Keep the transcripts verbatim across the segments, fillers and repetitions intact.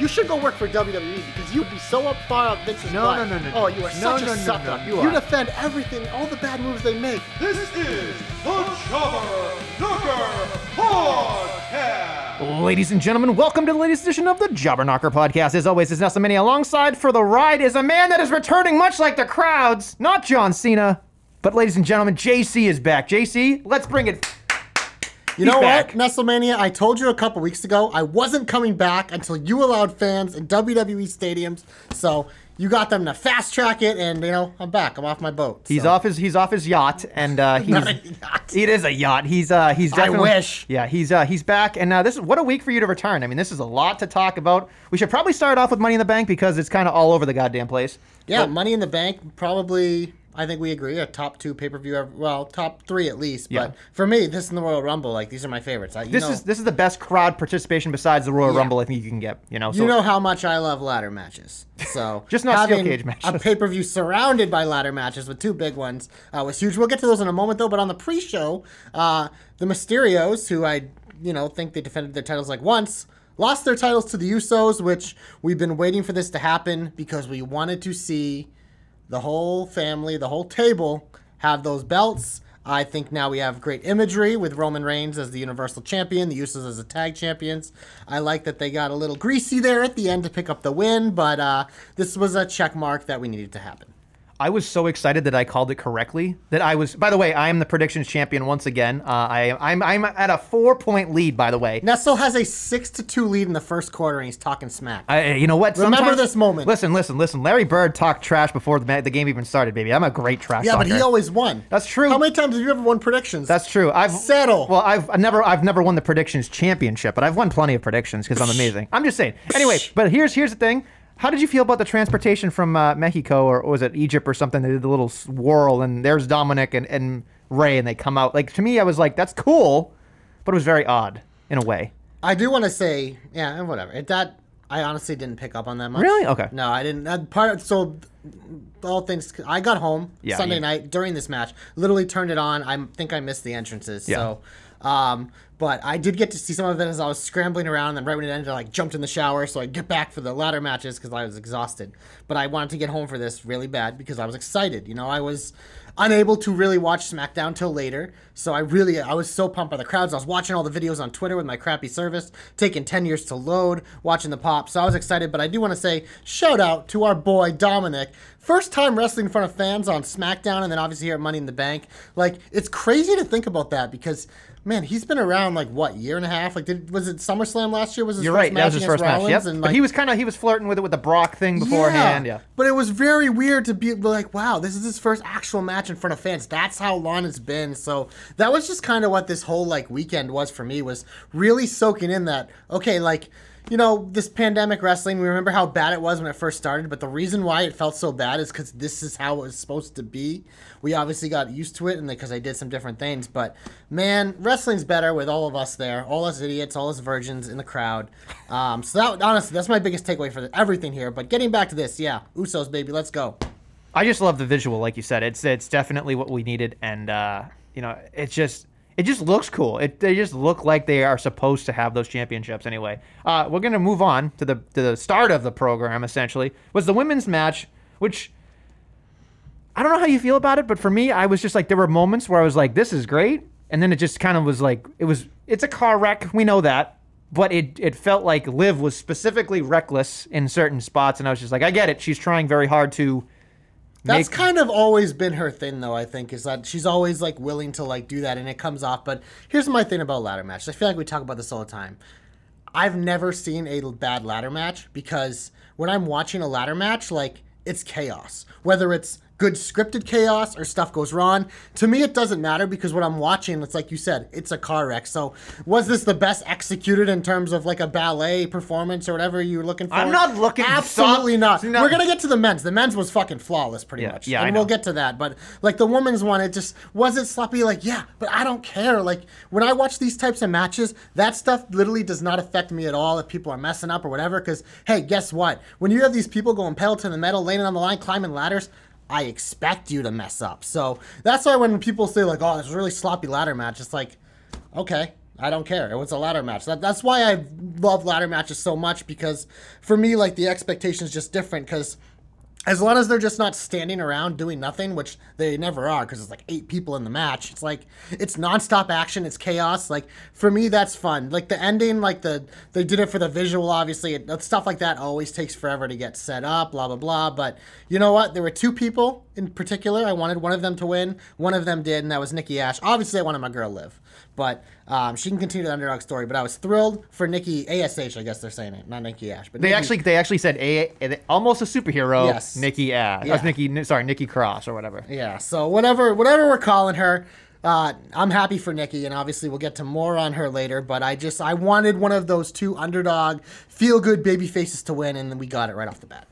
You should go work for W W E because you'd be so up far up Vince's no, butt. No, no, no, no. Oh, you are no, such no, a no, sucker. No, no, you you are. defend everything, all the bad moves they make. This is the Jobber Knocker Podcast. Ladies and gentlemen, welcome to the latest edition of the Jobber Knocker Podcast. As always, it's WrestleMania. Alongside for the ride is a man that is returning much like the crowds. Not John Cena, but ladies and gentlemen, J C is back. J C, let's bring it... You He's know back. What, WrestleMania, I told you a couple weeks ago I wasn't coming back until you allowed fans in W W E stadiums, so you got them to fast-track it, and, you know, I'm back. I'm off my boat. So. He's off his he's off his yacht, and uh, he's... Not a yacht. It is a yacht. He's uh, he's definitely... I wish. Yeah, he's uh, he's back, and uh, this is what a week for you to return. I mean, this is a lot to talk about. We should probably start off with Money in the Bank because it's kind of all over the goddamn place. Yeah, but Money in the Bank probably... I think we agree, a top two pay-per-view ever, well, top three at least, but yeah. For me, this and the Royal Rumble, like, these are my favorites. I, you this know, is this is the best crowd participation besides the Royal yeah. Rumble I think you can get, you know. So. You know how much I love ladder matches, so just not steel cage matches. A pay-per-view surrounded by ladder matches with two big ones uh, was huge. We'll get to those in a moment, though, but on the pre-show, uh, the Mysterios, who I, you know, think they defended their titles like once, lost their titles to the Usos, which we've been waiting for this to happen because we wanted to see... The whole family, the whole table, have those belts. I think now we have great imagery with Roman Reigns as the Universal Champion, the Usos as the Tag Champions. I like that they got a little greasy there at the end to pick up the win, but uh, this was a check mark that we needed to happen. I was so excited that I called it correctly. That I was. By the way, I am the predictions champion once again. Uh, I, I'm I'm at a four-point lead. By the way, Nestle has a six to two lead in the first quarter, and he's talking smack. I, you know what? Remember this moment. Listen, listen, listen. Larry Bird talked trash before the, the game even started, baby. I'm a great trash talker. Yeah, but he always won. That's true. How many times have you ever won predictions? That's true. I've settle. Well, I've never I've never won the predictions championship, but I've won plenty of predictions because I'm amazing. I'm just saying. Anyway, but here's here's the thing. How did you feel about the transportation from uh, Mexico or, or was it Egypt or something? They did the little swirl and there's Dominic and, and Ray and they come out. Like, to me, I was like, that's cool, but it was very odd in a way. I do want to say, yeah, whatever. It, that I honestly didn't pick up on that much. Really? Okay. No, I didn't. That part. So all things, I got home yeah, Sunday yeah. night during this match, literally turned it on. I think I missed the entrances. Yeah. So. Um, but I did get to see some of it as I was scrambling around, and then right when it ended, I like jumped in the shower so I'd get back for the ladder matches because I was exhausted. But I wanted to get home for this really bad because I was excited. You know, I was unable to really watch SmackDown till later, so I really, I was so pumped by the crowds. I was watching all the videos on Twitter with my crappy service, taking ten years to load, watching the pop, so I was excited. But I do want to say, shout out to our boy Dominic. First time wrestling in front of fans on SmackDown, and then obviously here at Money in the Bank. Like, it's crazy to think about that because... Man, he's been around like what, year and a half? Like, did, was it SummerSlam last year? Was his You're first right. match that was his first Rollins? match. Yep. And, like, but he was kind of he was flirting with it with the Brock thing beforehand. Yeah. yeah. But it was very weird to be like, wow, this is his first actual match in front of fans. That's how long it's been. So that was just kind of what this whole like weekend was for me, was really soaking in that. Okay, like. You know, this pandemic wrestling, we remember how bad it was when it first started, but the reason why it felt so bad is because this is how it was supposed to be. We obviously got used to it and because they did some different things, but man, wrestling's better with all of us there, all us idiots, all us virgins in the crowd. Um, so that honestly, that's my biggest takeaway for the, everything here, but getting back to this, yeah, Usos, baby, let's go. I just love the visual, like you said. It's it's definitely what we needed, and, uh, you know, it's just... It just looks cool. It, they just look like they are supposed to have those championships anyway. Uh, we're going to move on to the to the start of the program, essentially, was the women's match, which I don't know how you feel about it, but for me, I was just like, there were moments where I was like, this is great. And then it just kind of was like, it was it's a car wreck. We know that. But it, it felt like Liv was specifically reckless in certain spots. And I was just like, I get it. She's trying very hard to... That's Make, kind of always been her thing, though, I think, is that she's always, like, willing to, like, do that, and it comes off. But here's my thing about ladder matches. I feel like we talk about this all the time. I've never seen a bad ladder match because when I'm watching a ladder match, like, it's chaos. Whether it's good scripted chaos or stuff goes wrong. To me, it doesn't matter because what I'm watching, it's like you said, it's a car wreck. So was this the best executed in terms of like a ballet performance or whatever you're looking for? I'm not looking. Absolutely not. not. We're going to get to the men's. The men's was fucking flawless pretty yeah, much. Yeah, and we'll get to that. But like the women's one, it just wasn't sloppy. Like, yeah, but I don't care. Like when I watch these types of matches, that stuff literally does not affect me at all if people are messing up or whatever. Because, hey, guess what? When you have these people going pedal to the metal, laying on the line, climbing ladders, I expect you to mess up. So that's why when people say, like, oh, this is a really sloppy ladder match, it's like, okay, I don't care. It was a ladder match. That, that's why I love ladder matches so much, because for me, like, the expectation is just different, because as long as they're just not standing around doing nothing, which they never are because it's like eight people in the match, it's like, it's nonstop action, it's chaos. Like, for me, that's fun. Like, the ending, like, the they did it for the visual, obviously. It, stuff like that always takes forever to get set up, blah, blah, blah. But you know what? There were two people in particular. I wanted one of them to win. One of them did, and that was Nikki A S H. Obviously, I wanted my girl Liv. But um, she can continue the underdog story. But I was thrilled for Nikki A S H. I guess they're saying it, not Nikki A S H. But they Nikki, actually they actually said a, almost a superhero. Yes. Nikki A S H. Yeah. Oh, Nikki, sorry, Nikki Cross or whatever. Yeah. So whatever, whatever we're calling her, uh, I'm happy for Nikki, and obviously we'll get to more on her later. But I just I wanted one of those two underdog feel good baby faces to win, and then we got it right off the bat.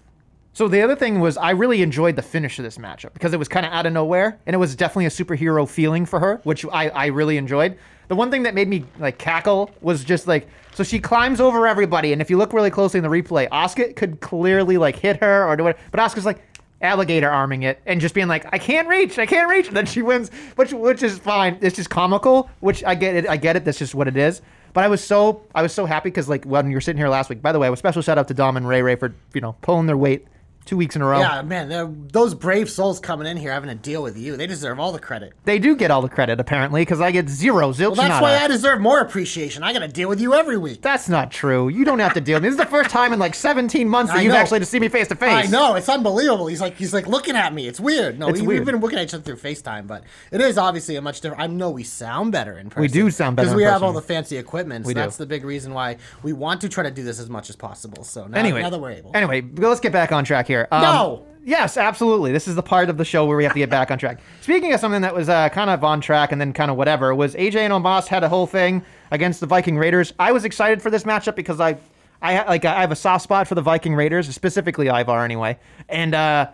So the other thing was I really enjoyed the finish of this matchup because it was kind of out of nowhere, and it was definitely a superhero feeling for her, which I, I really enjoyed. The one thing that made me like cackle was just like, so she climbs over everybody, and if you look really closely in the replay, Asuka could clearly like hit her or do it, but Asuka's like alligator arming it and just being like, I can't reach, I can't reach, and then she wins, which which is fine. It's just comical, which I get it, I get it. That's just what it is. But I was so I was so happy because like when you were sitting here last week, by the way, a special shout out to Dom and Ray Ray for you know pulling their weight. Two weeks in a row. Yeah, man, those brave souls coming in here having to deal with you. They deserve all the credit. They do get all the credit, apparently, because I get zero. Zilch, well, that's why a... I deserve more appreciation. I got to deal with you every week. That's not true. You don't have to deal with me. This is the first time in like seventeen months that I you've know. actually to see me face to face. I know. It's unbelievable. He's like he's like looking at me. It's weird. No, it's we, weird. We've been looking at each other through FaceTime, but it is obviously a much different. I know we sound better in person. We do sound better in person. Because we have all the fancy equipment. So we that's do. the big reason why we want to try to do this as much as possible. So now, anyway, now that we're able. Anyway, let's get back on track here. Um, no. Yes, absolutely. This is the part of the show where we have to get back on track. Speaking of something that was uh, kind of on track and then kind of whatever, was A J and Omos had a whole thing against the Viking Raiders. I was excited for this matchup because I, I like I have a soft spot for the Viking Raiders, specifically Ivar anyway. And uh,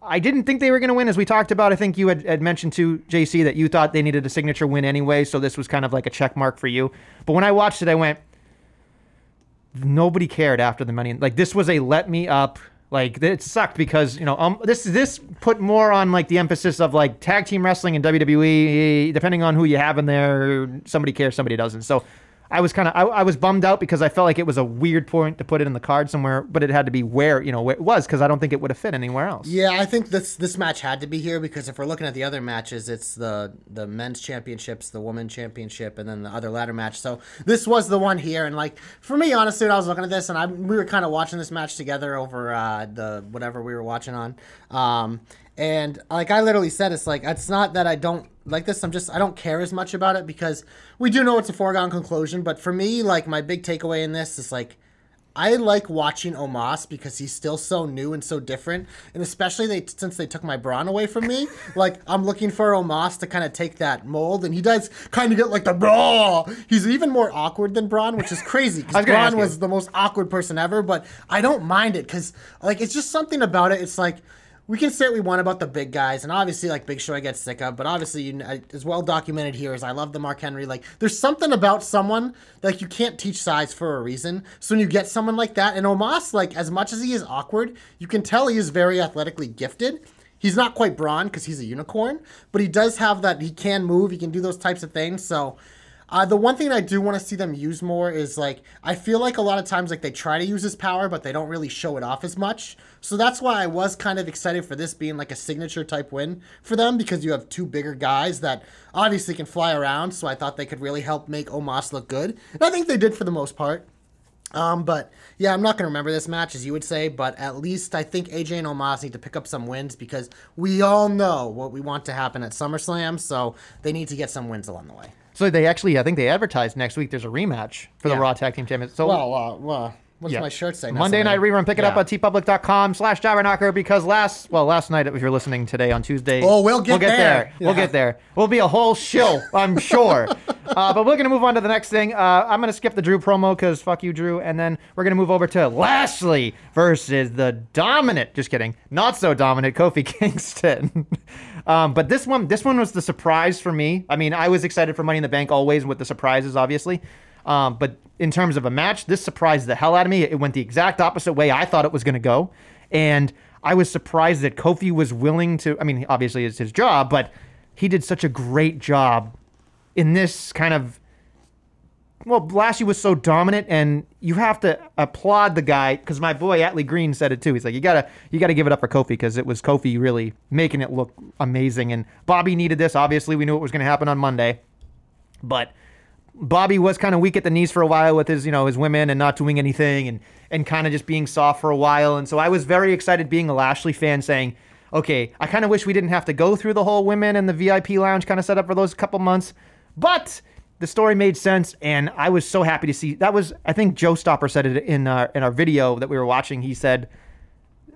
I didn't think they were going to win, as we talked about. I think you had, had mentioned to J C that you thought they needed a signature win anyway, so this was kind of like a check mark for you. But when I watched it, I went, nobody cared after the money. Like, this was a let me up. Like, it sucked because, you know, um, this this put more on, like, the emphasis of, like, tag team wrestling and W W E, depending on who you have in there, somebody cares, somebody doesn't. So I was kind of, I, I was bummed out because I felt like it was a weird point to put it in the card somewhere, but it had to be where, you know, where it was, because I don't think it would have fit anywhere else. Yeah, I think this this match had to be here, because if we're looking at the other matches, it's the, the men's championships, the women's championship, and then the other ladder match. So this was the one here. And, like, for me, honestly, when I was looking at this, and I we were kind of watching this match together over uh, the whatever we were watching on. Um, and, like, I literally said, it's like, it's not that I don't like this, I'm just, I don't care as much about it, because we do know it's a foregone conclusion. But for me, like, my big takeaway in this is, like, I like watching Omos because he's still so new and so different. And especially they since they took my brawn away from me, like, I'm looking for Omos to kind of take that mold. And he does kind of get like the brawl. He's even more awkward than Braun, which is crazy, because Braun was the most awkward person ever. But I don't mind it, because, like, it's just something about it. It's like, we can say what we want about the big guys, and obviously, like, Big Show I get sick of, but obviously, you know, as well documented here, is I love the Mark Henry. Like, there's something about someone, like, you can't teach size for a reason. So when you get someone like that, and Omos, like, as much as he is awkward, you can tell he is very athletically gifted. He's not quite Braun because he's a unicorn, but he does have that, he can move, he can do those types of things, so... Uh, the one thing I do want to see them use more is, like, I feel like a lot of times, like, they try to use his power, but they don't really show it off as much. So that's why I was kind of excited for this being, like, a signature-type win for them, because you have two bigger guys that obviously can fly around, so I thought they could really help make Omos look good. And I think they did for the most part. Um, but, yeah, I'm not going to remember this match, as you would say, but at least I think A J and Omos need to pick up some wins, because we all know what we want to happen at SummerSlam, so they need to get some wins along the way. So they actually, I think they advertised next week there's a rematch for yeah. the Raw Tag Team Championship. So, well, uh, well, What's yeah. my shirt say? Monday Night Rerun. Pick it yeah. up at tpublic dot com slash jobberknocker because last, well, last night, if you're listening today on Tuesday. Oh, we'll get, we'll get there. there. Yeah. We'll get there. We'll be a whole shill, I'm sure. uh, but we're going to move on to the next thing. Uh, I'm going to skip the Drew promo because fuck you, Drew. And then we're going to move over to Lashley versus the dominant, just kidding, not so dominant, Kofi Kingston. um, but this one, this one was the surprise for me. I mean, I was excited for Money in the Bank always with the surprises, obviously. Um, but in terms of a match, this surprised the hell out of me. It went the exact opposite way I thought it was going to go. And I was surprised that Kofi was willing to, I mean, obviously it's his job, but he did such a great job in this kind of, well, Lashley was so dominant, and you have to applaud the guy because my boy Atlee Green said it too. He's like, you gotta, you gotta give it up for Kofi because it was Kofi really making it look amazing. And Bobby needed this. Obviously, we knew it was going to happen on Monday, but Bobby was kind of weak at the knees for a while with his, you know, his women and not doing anything and, and kind of just being soft for a while. And so I was very excited being a Lashley fan saying, okay, I kind of wish we didn't have to go through the whole women and the V I P lounge kind of setup for those couple months. But the story made sense, and I was so happy to see. That was, I think Joe Stopper said it in our, in our video that we were watching. He said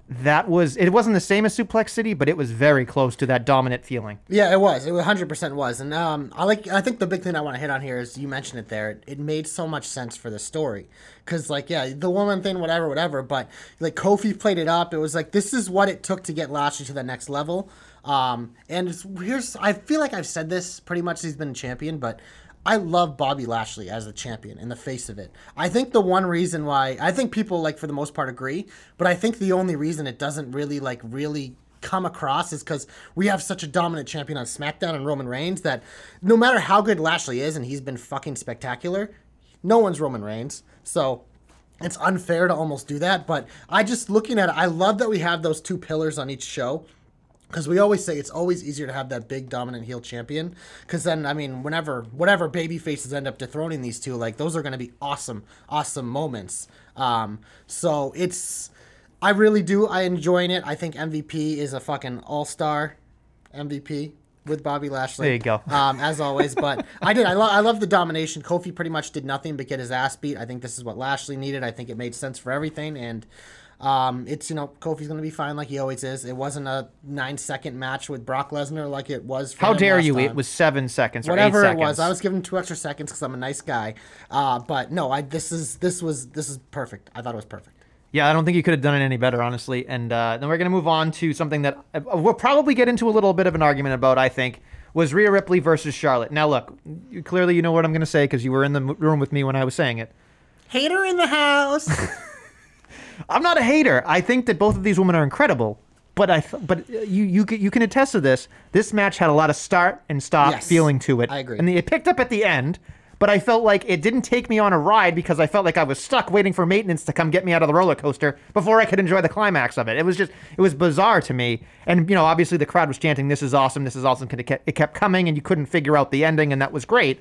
that was, it wasn't the same as Suplex City, but it was very close to that dominant feeling. Yeah, it was. It one hundred percent was. And um, I like. I think the big thing I want to hit on here is you mentioned it there. It, it made so much sense for the story. Because, like, yeah, the woman thing, whatever, whatever. But, like, Kofi played it up. It was like, this is what it took to get Lashley to the next level. Um, and it's, here's, I feel like I've said this pretty much. He's been a champion, but I love Bobby Lashley as the champion in the face of it. I think the one reason why, I think people, like, for the most part agree, but I think the only reason it doesn't really, like, really come across is because we have such a dominant champion on SmackDown and Roman Reigns that no matter how good Lashley is, and he's been fucking spectacular, no one's Roman Reigns. So it's unfair to almost do that. But I just, looking at it, I love that we have those two pillars on each show. Because we always say it's always easier to have that big dominant heel champion. Because then, I mean, whenever, whatever baby faces end up dethroning these two, like, those are going to be awesome, awesome moments. Um, so it's, I really do, I enjoying it. I think M V P is a fucking all-star M V P with Bobby Lashley. There you go. Um, as always. But I did, I, lo- I love the domination. Kofi pretty much did nothing but get his ass beat. I think this is what Lashley needed. I think it made sense for everything. And Um, it's, you know, Kofi's going to be fine like he always is. It wasn't a nine-second match with Brock Lesnar like it was for How dare you? Time. It was seven seconds or Whatever eight seconds. It was. I was giving two extra seconds because I'm a nice guy. Uh, but, no, I this is this was, this is perfect. I thought it was perfect. Yeah, I don't think you could have done it any better, honestly. And uh, then we're going to move on to something that we'll probably get into a little bit of an argument about, I think, was Rhea Ripley versus Charlotte. Now, look, you, clearly you know what I'm going to say because you were in the room with me when I was saying it. Hater in the house. I'm not a hater. I think that both of these women are incredible, but I th- but you you you can attest to this. This match had a lot of start and stop yes, feeling to it. I agree. And it picked up at the end, but I felt like it didn't take me on a ride because I felt like I was stuck waiting for maintenance to come get me out of the roller coaster before I could enjoy the climax of it. It was just it was bizarre to me. And you know, obviously the crowd was chanting, "This is awesome. This is awesome." It kept coming and you couldn't figure out the ending, and that was great.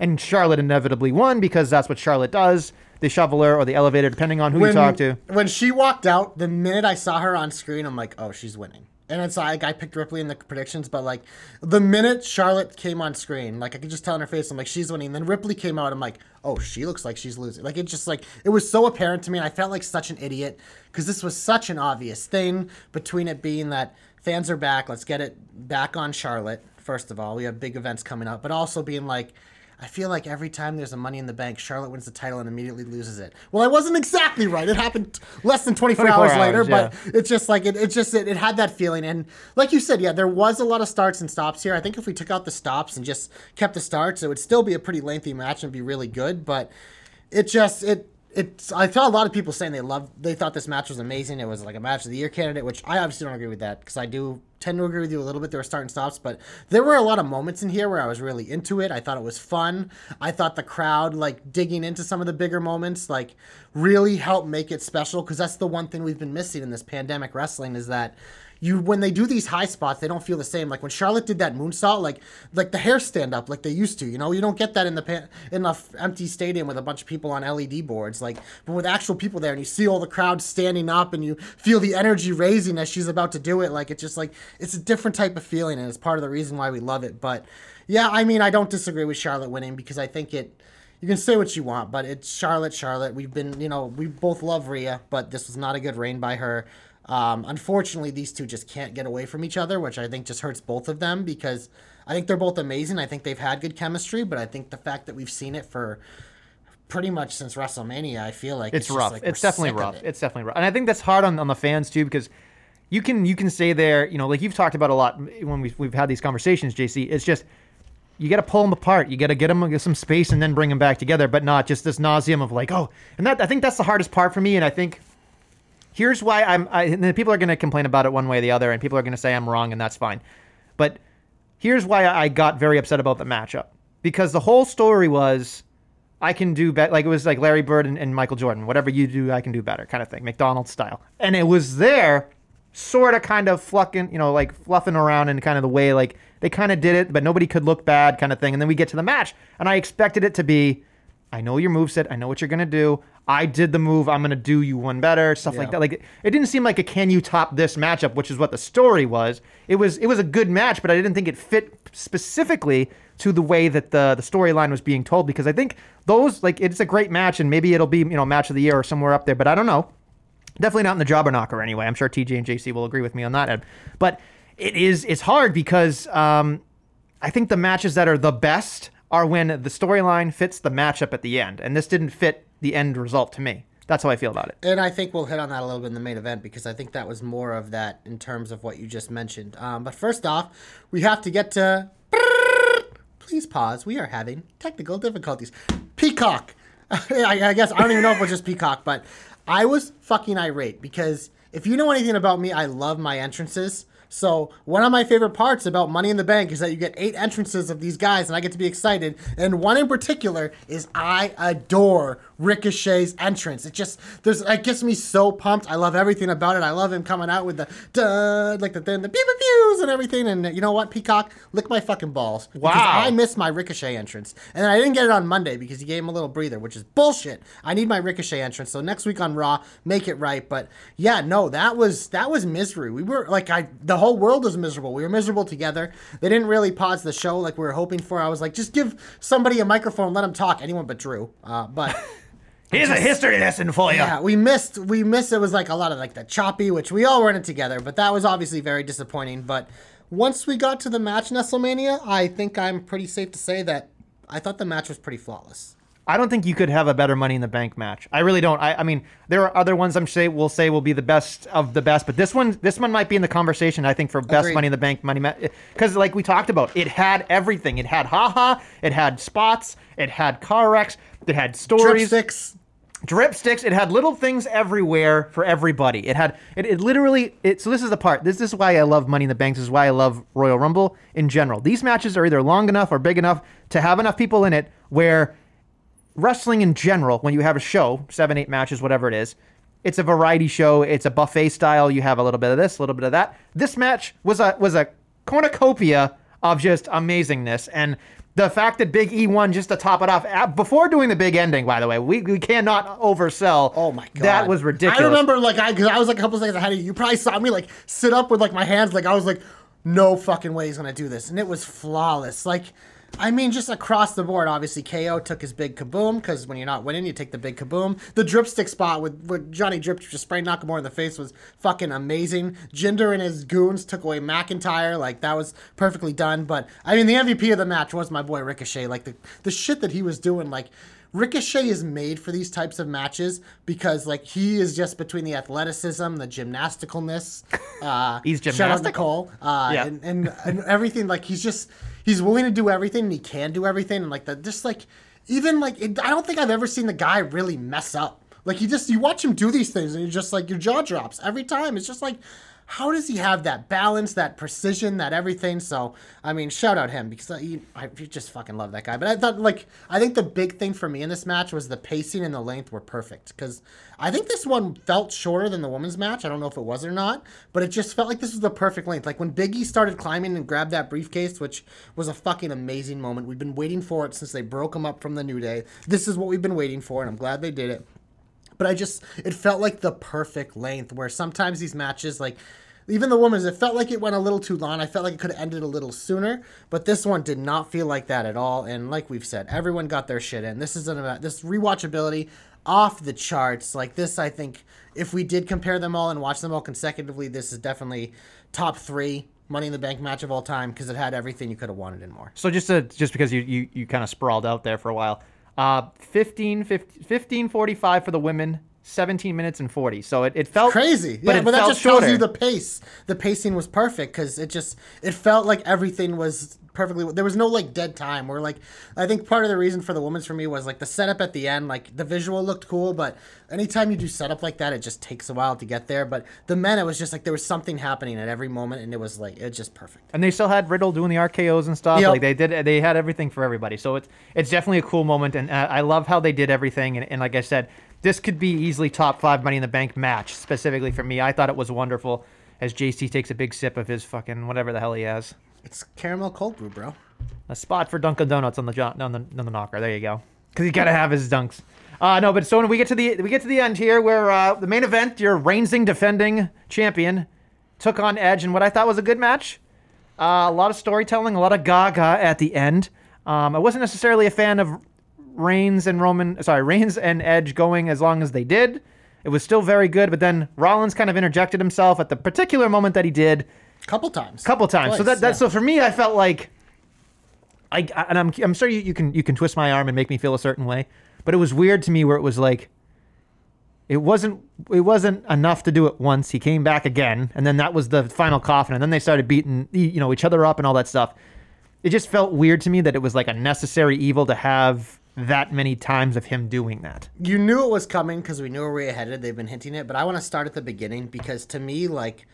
And Charlotte inevitably won because that's what Charlotte does. The shoveler or the elevator, depending on who when, you talk to. When she walked out, the minute I saw her on screen, I'm like, oh, she's winning. And it's like, I picked Ripley in the predictions, but like, the minute Charlotte came on screen, like, I could just tell in her face, I'm like, she's winning. And then Ripley came out, I'm like, oh, she looks like she's losing. Like, it just like, it was so apparent to me, and I felt like such an idiot, because this was such an obvious thing between it being that fans are back, let's get it back on Charlotte, first of all. We have big events coming up, but also being like, I feel like every time there's a Money in the Bank, Charlotte wins the title and immediately loses it. Well, I wasn't exactly right. It happened less than twenty-four, twenty-four hours, hours later, yeah. But it's just like, it, it just, it, it had that feeling. And like you said, yeah, there was a lot of starts and stops here. I think if we took out the stops and just kept the starts, it would still be a pretty lengthy match and be really good. But it just, it, it's, I saw a lot of people saying they loved, they thought this match was amazing. It was like a match of the year candidate, which I obviously don't agree with that because I do tend to agree with you a little bit. There were starting stops, but there were a lot of moments in here where I was really into it. I thought it was fun. I thought the crowd, like, digging into some of the bigger moments, like, really helped make it special because that's the one thing we've been missing in this pandemic wrestling is that you, when they do these high spots, they don't feel the same. Like when Charlotte did that moonsault, like like the hair stand up like they used to, you know, you don't get that in the pan, in an empty stadium with a bunch of people on L E D boards, like, but with actual people there and you see all the crowd standing up and you feel the energy raising as she's about to do it. Like, it's just like, it's a different type of feeling, and it's part of the reason why we love it. But yeah, I mean, I don't disagree with Charlotte winning because I think it, you can say what you want, but it's Charlotte, Charlotte. We've been, you know, we both love Rhea, but this was not a good reign by her. Um, unfortunately, these two just can't get away from each other, which I think just hurts both of them because I think they're both amazing. I think they've had good chemistry, but I think the fact that we've seen it for pretty much since WrestleMania, I feel like it's, it's rough. Like it's definitely rough. It. It's definitely rough. And I think that's hard on, on the fans too, because you can, you can say there, you know, like you've talked about a lot when we've, we've had these conversations, J C, it's just, you got to pull them apart. You got to get them get some space and then bring them back together, but not just this nauseum of like, oh, and that, I think that's the hardest part for me. And I think here's why I'm, I, and then people are going to complain about it one way or the other, and people are going to say I'm wrong, and that's fine. But here's why I got very upset about the matchup, because the whole story was, I can do better. Like it was like Larry Bird and, and Michael Jordan, whatever you do, I can do better kind of thing, McDonald's style. And it was there sort of kind of flucking, you know, like fluffing around in kind of the way, like they kind of did it, but nobody could look bad kind of thing. And then we get to the match and I expected it to be, I know your moveset. I know what you're going to do. I did the move. I'm going to do you one better, stuff yeah. like that. Like it didn't seem like a, can you top this matchup, which is what the story was. It was, it was a good match, but I didn't think it fit specifically to the way that the the storyline was being told, because I think those, like, it's a great match and maybe it'll be, you know, match of the year or somewhere up there, but I don't know. Definitely not in the jobber knocker anyway. I'm sure T J and J C will agree with me on that, Ed. But it is, it's hard because um, I think the matches that are the best are when the storyline fits the matchup at the end, and this didn't fit the end result to me. That's how I feel about it. And I think we'll hit on that a little bit in the main event, because I think that was more of that in terms of what you just mentioned. Um, but first off, we have to get to... Please pause. We are having technical difficulties. Peacock. I, I guess I don't even know if it's just Peacock, but I was fucking irate because if you know anything about me, I love my entrances. So one of my favorite parts about Money in the Bank is that you get eight entrances of these guys, and I get to be excited. And one in particular is I adore Ricochet's entrance. It just there's it gets me so pumped. I love everything about it. I love him coming out with the duh, like the then the pew pews and everything. And you know what, Peacock, lick my fucking balls. Wow, because I missed my Ricochet entrance, and I didn't get it on Monday because he gave him a little breather, which is bullshit. I need my Ricochet entrance. So next week on Raw, make it right. But yeah, no, that was that was misery. We were like I the. whole world was miserable. We were miserable together. They didn't really pause the show like we were hoping for. I was like, just give somebody a microphone, let them talk. Anyone but Drew. Uh, but here's just, a history lesson for you. Yeah, we missed. We missed. It was like a lot of like the choppy, which we all were in it together. But that was obviously very disappointing. But once we got to the match, WrestleMania, I think I'm pretty safe to say that I thought the match was pretty flawless. I don't think you could have a better Money in the Bank match. I really don't. I, I mean, there are other ones I'm say will say will be the best of the best, but this one, this one might be in the conversation. I think for best Agreed. Money in the Bank money match, because like we talked about, it had everything. It had haha. It had spots. It had car wrecks. It had stories. Dripsticks. Dripsticks. It had little things everywhere for everybody. It had it, it literally. It, so this is the part. This, this is why I love Money in the Banks. This is why I love Royal Rumble in general. These matches are either long enough or big enough to have enough people in it where. Wrestling in general, when you have a show, seven, eight matches, whatever it is, it's a variety show. It's a buffet style. You have a little bit of this, a little bit of that. This match was a was a cornucopia of just amazingness. And the fact that Big E won just to top it off, before doing the big ending, by the way, we, we cannot oversell. Oh, my God. That was ridiculous. I remember, like, I, cause I was, like, a couple seconds ahead of you. You probably saw me, like, sit up with, like, my hands. Like, I was like, no fucking way he's going to do this. And it was flawless. Like... I mean, just across the board, obviously, K O took his big kaboom, because when you're not winning, you take the big kaboom. The dripstick spot with, with Johnny Drip just spraying Nakamura in the face was fucking amazing. Jinder and his goons took away McIntyre. Like, that was perfectly done. But, I mean, the M V P of the match was my boy Ricochet. Like, the, the shit that he was doing, like... Ricochet is made for these types of matches because, like, he is just between the athleticism, the gymnasticalness. Uh, he's gymnastical. Shout out Nicole, uh, yeah. and, and, and everything. Like, he's just, he's willing to do everything and he can do everything. And, like, the, just, like, even, like, it, I don't think I've ever seen the guy really mess up. Like, you just, you watch him do these things and you're just, like, your jaw drops every time. It's just, like, how does he have that balance, that precision, that everything? So, I mean, shout out him because I, I just fucking love that guy. But I thought, like, I think the big thing for me in this match was the pacing and the length were perfect because I think this one felt shorter than the women's match. I don't know if it was or not, but it just felt like this was the perfect length. Like, when Big E started climbing and grabbed that briefcase, which was a fucking amazing moment. We've been waiting for it since they broke him up from the New Day. This is what we've been waiting for, and I'm glad they did it. But I just, it felt like the perfect length where sometimes these matches, like, Even the women's, it felt like it went a little too long. I felt like it could have ended a little sooner, but this one did not feel like that at all. And like we've said, everyone got their shit in. This is an this rewatchability off the charts. Like this, I think if we did compare them all and watch them all consecutively, this is definitely top three Money in the Bank match of all time because it had everything you could have wanted and more. So just to, just because you you, you kind of sprawled out there for a while, uh, fifteen forty-five for the women. seventeen minutes and forty. So it, it felt crazy. But yeah, but that just shorter. Shows you the pace. The pacing was perfect because it just, it felt like everything was perfectly, there was no like dead time where like, I think part of the reason for the women's for me was like the setup at the end, like the visual looked cool, but anytime you do setup like that, it just takes a while to get there. But the men, it was just like, there was something happening at every moment and it was like, it was just perfect. And they still had Riddle doing the R K Os and stuff. Yep. Like they did, they had everything for everybody. So it's, it's definitely a cool moment. And uh, I love how they did everything. And, and like I said, this could be easily top five Money in the Bank match, specifically for me. I thought it was wonderful as J C takes a big sip of his fucking whatever the hell he has. It's caramel cold brew, bro. A spot for Dunkin' Donuts on the jo- on the on the knocker. There you go. Because he's got to have his dunks. Uh, no, but so when we get to the we get to the end here where uh, the main event, your reigning defending champion, took on Edge in what I thought was a good match. Uh, a lot of storytelling, a lot of gaga at the end. Um, I wasn't necessarily a fan of Reigns and Roman, sorry, Reigns and Edge going as long as they did. It was still very good, but then Rollins kind of interjected himself at the particular moment that he did. Couple times. Couple times. Twice, so that, that yeah. so for me, I felt like, I and I'm I'm sure you, you can you can twist my arm and make me feel a certain way, but it was weird to me where it was like, it wasn't it wasn't enough to do it once. He came back again, and then that was the final coffin, and then they started beating you know each other up and all that stuff. It just felt weird to me that it was like a necessary evil to have that many times of him doing that. You knew it was coming because we knew where we were headed. They've been hinting it, but I want to start at the beginning because to me, like,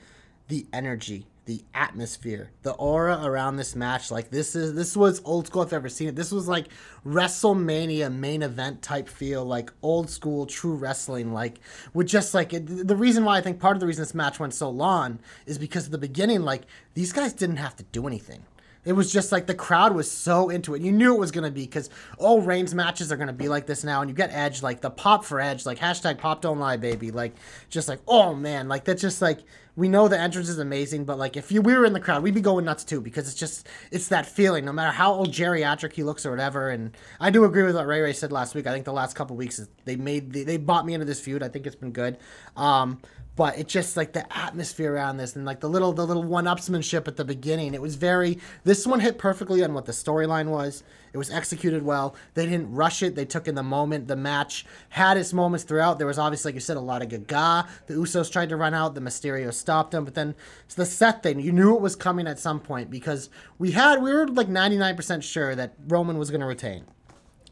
the energy, the atmosphere, the aura around this match, like this is this was old school if I've ever seen it. This was like WrestleMania main event type feel, like old school true wrestling, like with just like it, the reason why I think part of the reason this match went so long is because at the beginning, like these guys didn't have to do anything. It was just like the crowd was so into it. You knew it was going to be because all Reigns matches are going to be like this now. And you get Edge, like the pop for Edge, like hashtag pop don't lie, baby. Like just like, oh, man, like that's just like we know the entrance is amazing. But like if you, we were in the crowd, we'd be going nuts, too, because it's just it's that feeling no matter how old geriatric he looks or whatever. And I do agree with what Ray Ray said last week. I think the last couple weeks they made the, they bought me into this feud. I think it's been good. Um But it just like the atmosphere around this and like the little the little one-upsmanship at the beginning. It was very this one hit perfectly on what the storyline was. It was executed well. They didn't rush it. They took in the moment. The match had its moments throughout. There was obviously, like you said, a lot of gaga. The Usos tried to run out. The Mysterio stopped them. But then it's the Seth thing. You knew it was coming at some point because we had we were like ninety-nine percent sure that Roman was going to retain.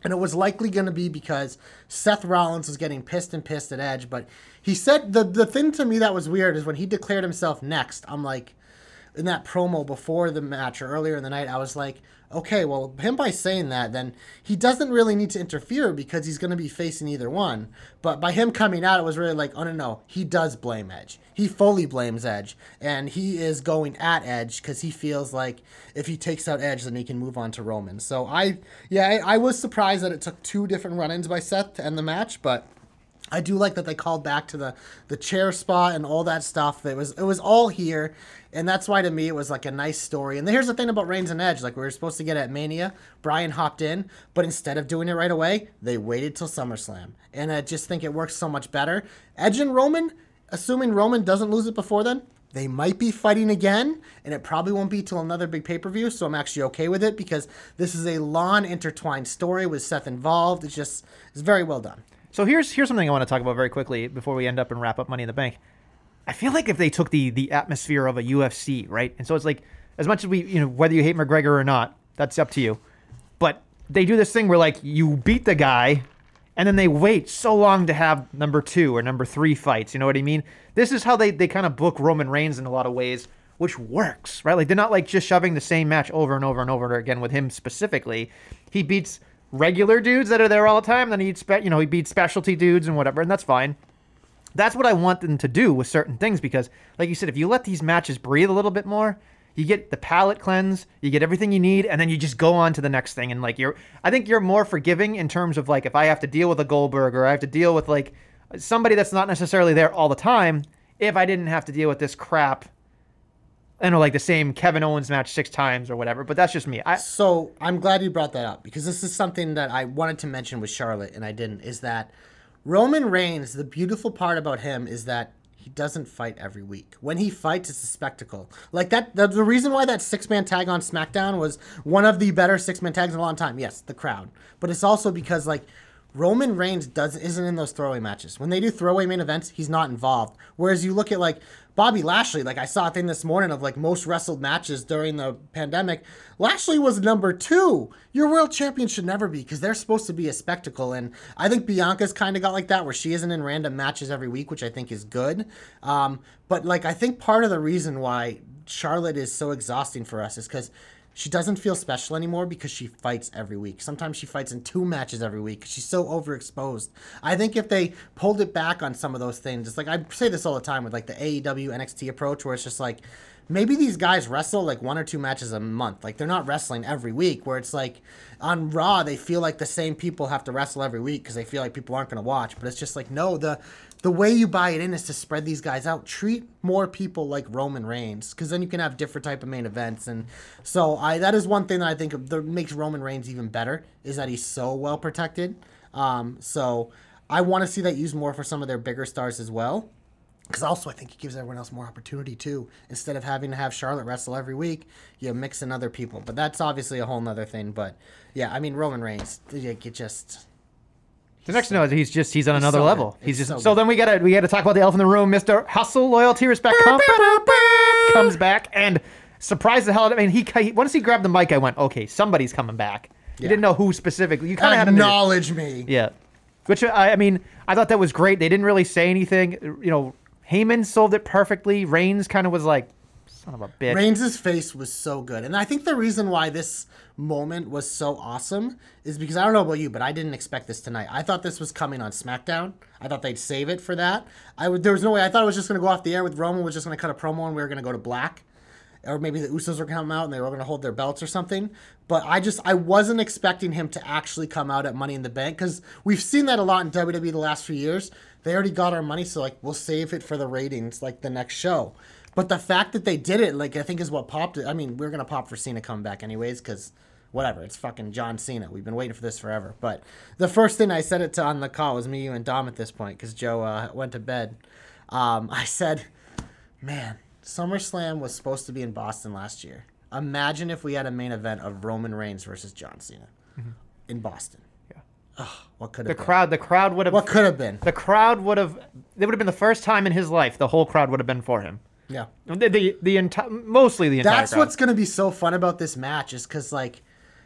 And it was likely going to be because Seth Rollins was getting pissed and pissed at Edge. But he said the the thing to me that was weird is when he declared himself next, I'm like, in that promo before the match or earlier in the night, I was like, okay, well, him by saying that, then he doesn't really need to interfere because he's going to be facing either one. But by him coming out, it was really like, oh, no, no, he does blame Edge. He fully blames Edge. And he is going at Edge because he feels like if he takes out Edge, then he can move on to Roman. So I, yeah, I, I was surprised that it took two different run-ins by Seth to end the match, but I do like that they called back to the, the chair spot and all that stuff. It was it was all here, and that's why to me it was like a nice story. And here's the thing about Reigns and Edge. Like we were supposed to get at Mania. Brian hopped in, but instead of doing it right away, they waited till SummerSlam. And I just think it works so much better. Edge and Roman, assuming Roman doesn't lose it before then, they might be fighting again, and it probably won't be till another big pay-per-view, so I'm actually okay with it because this is a long-intertwined story with Seth involved. It's just it's very well done. So here's here's something I want to talk about very quickly before we end up and wrap up Money in the Bank. I feel like if they took the the atmosphere of a U F C, right? And so it's like, as much as we, you know, whether you hate McGregor or not, that's up to you. But they do this thing where, like, you beat the guy, and then they wait so long to have number two or number three fights. You know what I mean? This is how they, they kind of book Roman Reigns in a lot of ways, which works, right? Like, they're not, like, just shoving the same match over and over and over again with him specifically. He beats regular dudes that are there all the time, then he'd spe- you know, he beat specialty dudes and whatever, and that's fine. That's what I want them to do with certain things because, like you said, if you let these matches breathe a little bit more, you get the palate cleanse, you get everything you need, and then you just go on to the next thing. And like you're, I think you're more forgiving in terms of like if I have to deal with a Goldberg or I have to deal with like somebody that's not necessarily there all the time. If I didn't have to deal with this crap you know, like the same Kevin Owens match six times or whatever, but that's just me. I, so I'm glad you brought that up, because this is something that I wanted to mention with Charlotte and I didn't, is that Roman Reigns, the beautiful part about him is that he doesn't fight every week. When he fights, it's a spectacle. Like that, the, the reason why that six-man tag on SmackDown was one of the better six-man tags in a long time. Yes, the crowd. But it's also because like Roman Reigns does, isn't in those throwaway matches. When they do throwaway main events, he's not involved. Whereas you look at like Bobby Lashley, like I saw a thing this morning of like most wrestled matches during the pandemic. Lashley was number two. Your world champion should never be, because they're supposed to be a spectacle. And I think Bianca's kind of got like that, where she isn't in random matches every week, which I think is good. Um, but like I think part of the reason why Charlotte is so exhausting for us is because she doesn't feel special anymore, because she fights every week. Sometimes she fights in two matches every week. She's so overexposed. I think if they pulled it back on some of those things, it's like I say this all the time with like the A E W N X T approach, where it's just like maybe these guys wrestle like one or two matches a month. Like they're not wrestling every week, where it's like on Raw, they feel like the same people have to wrestle every week because they feel like people aren't going to watch. But it's just like, no, the the way you buy it in is to spread these guys out. Treat more people like Roman Reigns, because then you can have different type of main events. And so I that is one thing that I think that makes Roman Reigns even better, is that he's so well protected. Um, so I want to see that used more for some of their bigger stars as well, because also I think it gives everyone else more opportunity too. Instead of having to have Charlotte wrestle every week, you mix in other people. But that's obviously a whole nother thing. But yeah, I mean, Roman Reigns, it just... The next note is he's just he's on he's another so level. He's just so, so then we gotta we gotta talk about the elephant in the room. Mister Hustle, loyalty, respect, comp, comes back and surprised the hell out of. I mean, he, he once he grabbed the mic, I went, okay, somebody's coming back. You yeah. didn't know who specifically. You kind of had to acknowledge me. Yeah, which I, I mean, I thought that was great. They didn't really say anything. You know, Heyman sold it perfectly. Reigns kind of was like, son of a bitch. Reigns' face was so good. And I think the reason why this moment was so awesome is because, I don't know about you, but I didn't expect this tonight. I thought this was coming on SmackDown. I thought they'd save it for that. I would, there was no way. I thought it was just going to go off the air with Roman, was just going to cut a promo and we were going to go to black. Or maybe the Usos were going to come out and they were going to hold their belts or something. But I just, I wasn't expecting him to actually come out at Money in the Bank, because we've seen that a lot in W W E the last few years. They already got our money, so like we'll save it for the ratings, like the next show. But the fact that they did it, like, I think is what popped it. I mean, we we're going to pop for Cena comeback anyways, because whatever. It's fucking John Cena. We've been waiting for this forever. But the first thing I said it to on the call was me, you, and Dom at this point, because Joe uh, went to bed. Um, I said, man, SummerSlam was supposed to be in Boston last year. Imagine if we had a main event of Roman Reigns versus John Cena mm-hmm. in Boston. Oh, what could have been? The crowd, the crowd would have. What could have been? The crowd would have. It would have been the first time in his life the whole crowd would have been for him. Yeah. The the, the entire, mostly the entire. That's crowd. What's going to be so fun about this match is because, like,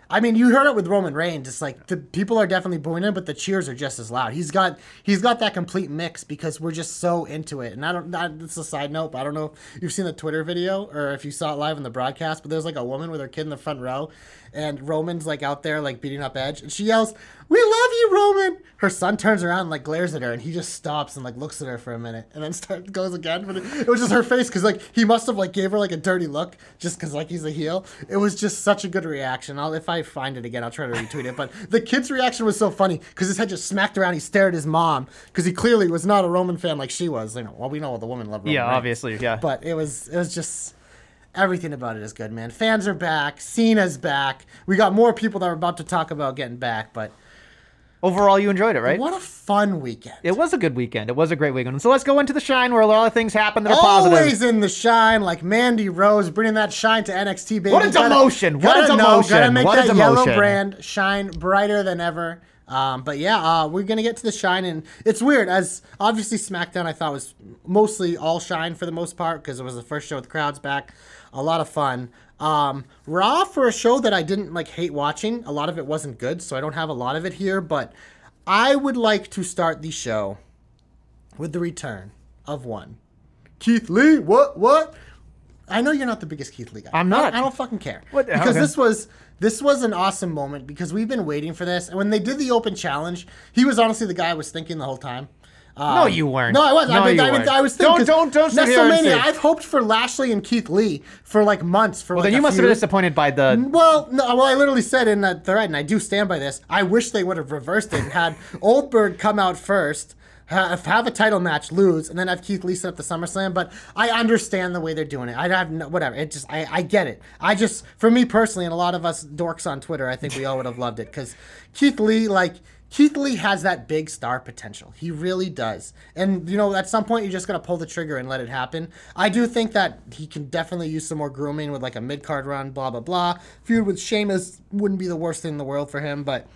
I mean, you heard it with Roman Reigns. It's like the people are definitely booing him, but the cheers are just as loud. He's got he's got that complete mix because we're just so into it. And I don't. Not, it's a side note, but I don't know if you've seen the Twitter video or if you saw it live in the broadcast. But there's like a woman with her kid in the front row, and Roman's like out there like beating up Edge, and she yells, "We love you, Roman!" Her son turns around and like glares at her, and he just stops and like looks at her for a minute, and then starts goes again. But it, it was just her face, because like he must have like gave her like a dirty look, just because like he's a heel. It was just such a good reaction. I'll, if I find it again, I'll try to retweet it. But the kid's reaction was so funny because his head just smacked around. He stared at his mom because he clearly was not a Roman fan like she was. You know, well, we know the woman loved Roman. Yeah, right? Obviously. Yeah. But it was it was just. Everything about it is good, man. Fans are back. Cena's back. We got more people that are about to talk about getting back, but overall, you enjoyed it, right? What a fun weekend. It was a good weekend. It was a great weekend. So let's go into the shine where a lot of things happen that are Always positive. Always in the shine, like Mandy Rose, bringing that shine to N X T, baby. What a demotion. Gotta, what, gotta a demotion. Know, gotta make what a demotion. What a demotion. Yellow brand shine brighter than ever. Um, but yeah, uh, we're going to get to the shine, and it's weird, as obviously SmackDown I thought was mostly all shine for the most part because it was the first show with the crowds back. A lot of fun. Um, Raw, for a show that I didn't like hate watching, a lot of it wasn't good, so I don't have a lot of it here, but I would like to start the show with the return of one. Keith Lee, what, what? I know you're not the biggest Keith Lee guy. I'm not. I, I don't fucking care. What the hell? Because this was this was an awesome moment because we've been waiting for this. And when they did the open challenge, he was honestly the guy I was thinking the whole time. Um, no, you weren't. No, I was. No, I, mean, I, mean, I was thinking. Don't, don't, don't. WrestleMania. I've hoped for Lashley and Keith Lee for like months. For well, like then you must few. have been disappointed by the. Well, no. Well, I literally said in the thread, and I do stand by this. I wish they would have reversed it and had Goldberg come out first. have, have a title match, lose, and then have Keith Lee set up the SummerSlam. But I understand the way they're doing it. I have no, whatever. It just I, I get it. I just, for me personally, and a lot of us dorks on Twitter, I think we all would have loved it because Keith Lee, like. Keith Lee has that big star potential. He really does. And, you know, at some point, you're just going to pull the trigger and let it happen. I do think that he can definitely use some more grooming with, like, a mid-card run, blah, blah, blah. Feud with Sheamus wouldn't be the worst thing in the world for him, but...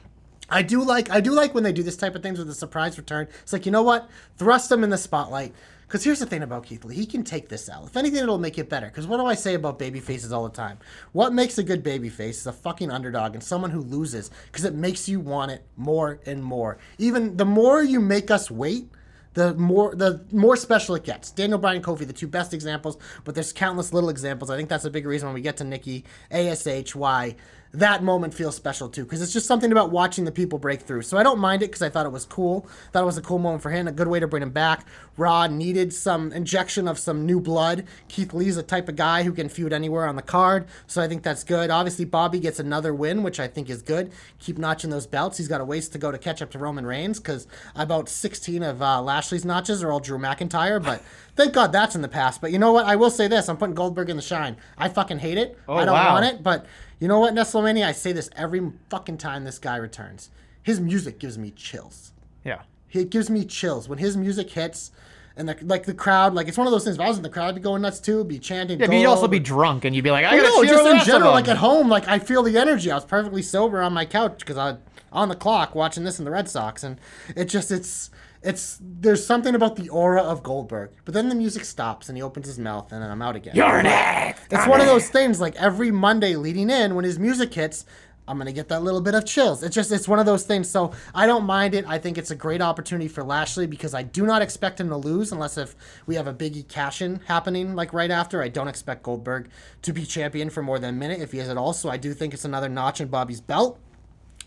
I do like I do like when they do this type of things with a surprise return. It's like, you know what? Thrust him in the spotlight. Because here's the thing about Keith Lee. He can take this out. If anything, it'll make it better. Because what do I say about babyfaces all the time? What makes a good babyface is a fucking underdog and someone who loses. Because it makes you want it more and more. Even the more you make us wait, the more the more special it gets. Daniel Bryan and Kofi, the two best examples. But there's countless little examples. I think that's a big reason when we get to Nikki A S H why... that moment feels special, too, because it's just something about watching the people break through. So I don't mind it because I thought it was cool. Thought it was a cool moment for him, a good way to bring him back. Raw needed some injection of some new blood. Keith Lee's the type of guy who can feud anywhere on the card, so I think that's good. Obviously, Bobby gets another win, which I think is good. Keep notching those belts. He's got a ways to go to catch up to Roman Reigns because about sixteen of uh, Lashley's notches are all Drew McIntyre, but... thank God that's in the past. But you know what? I will say this. I'm putting Goldberg in the shine. I fucking hate it. Oh, I don't wow. want it. But you know what, WrestleMania? I say this every fucking time this guy returns. His music gives me chills. Yeah. It gives me chills. When his music hits... and, the, like, the crowd, like, it's one of those things. If I was in the crowd, I'd be going nuts, too. I'd be chanting. Yeah, but you'd also be drunk, and you'd be like, I gotta cheer just in general, like, at home, like, I feel the energy. I was perfectly sober on my couch because I'm on the clock watching this in the Red Sox. And it just, it's, it's, there's something about the aura of Goldberg. But then the music stops, and he opens his mouth, and then I'm out again. You're next! It's one of those things, like, every Monday leading in, when his music hits, I'm going to get that little bit of chills. It's just, it's one of those things. So I don't mind it. I think it's a great opportunity for Lashley because I do not expect him to lose unless if we have a Big E cash-in happening like right after. I don't expect Goldberg to be champion for more than a minute if he is at all. So I do think it's another notch in Bobby's belt.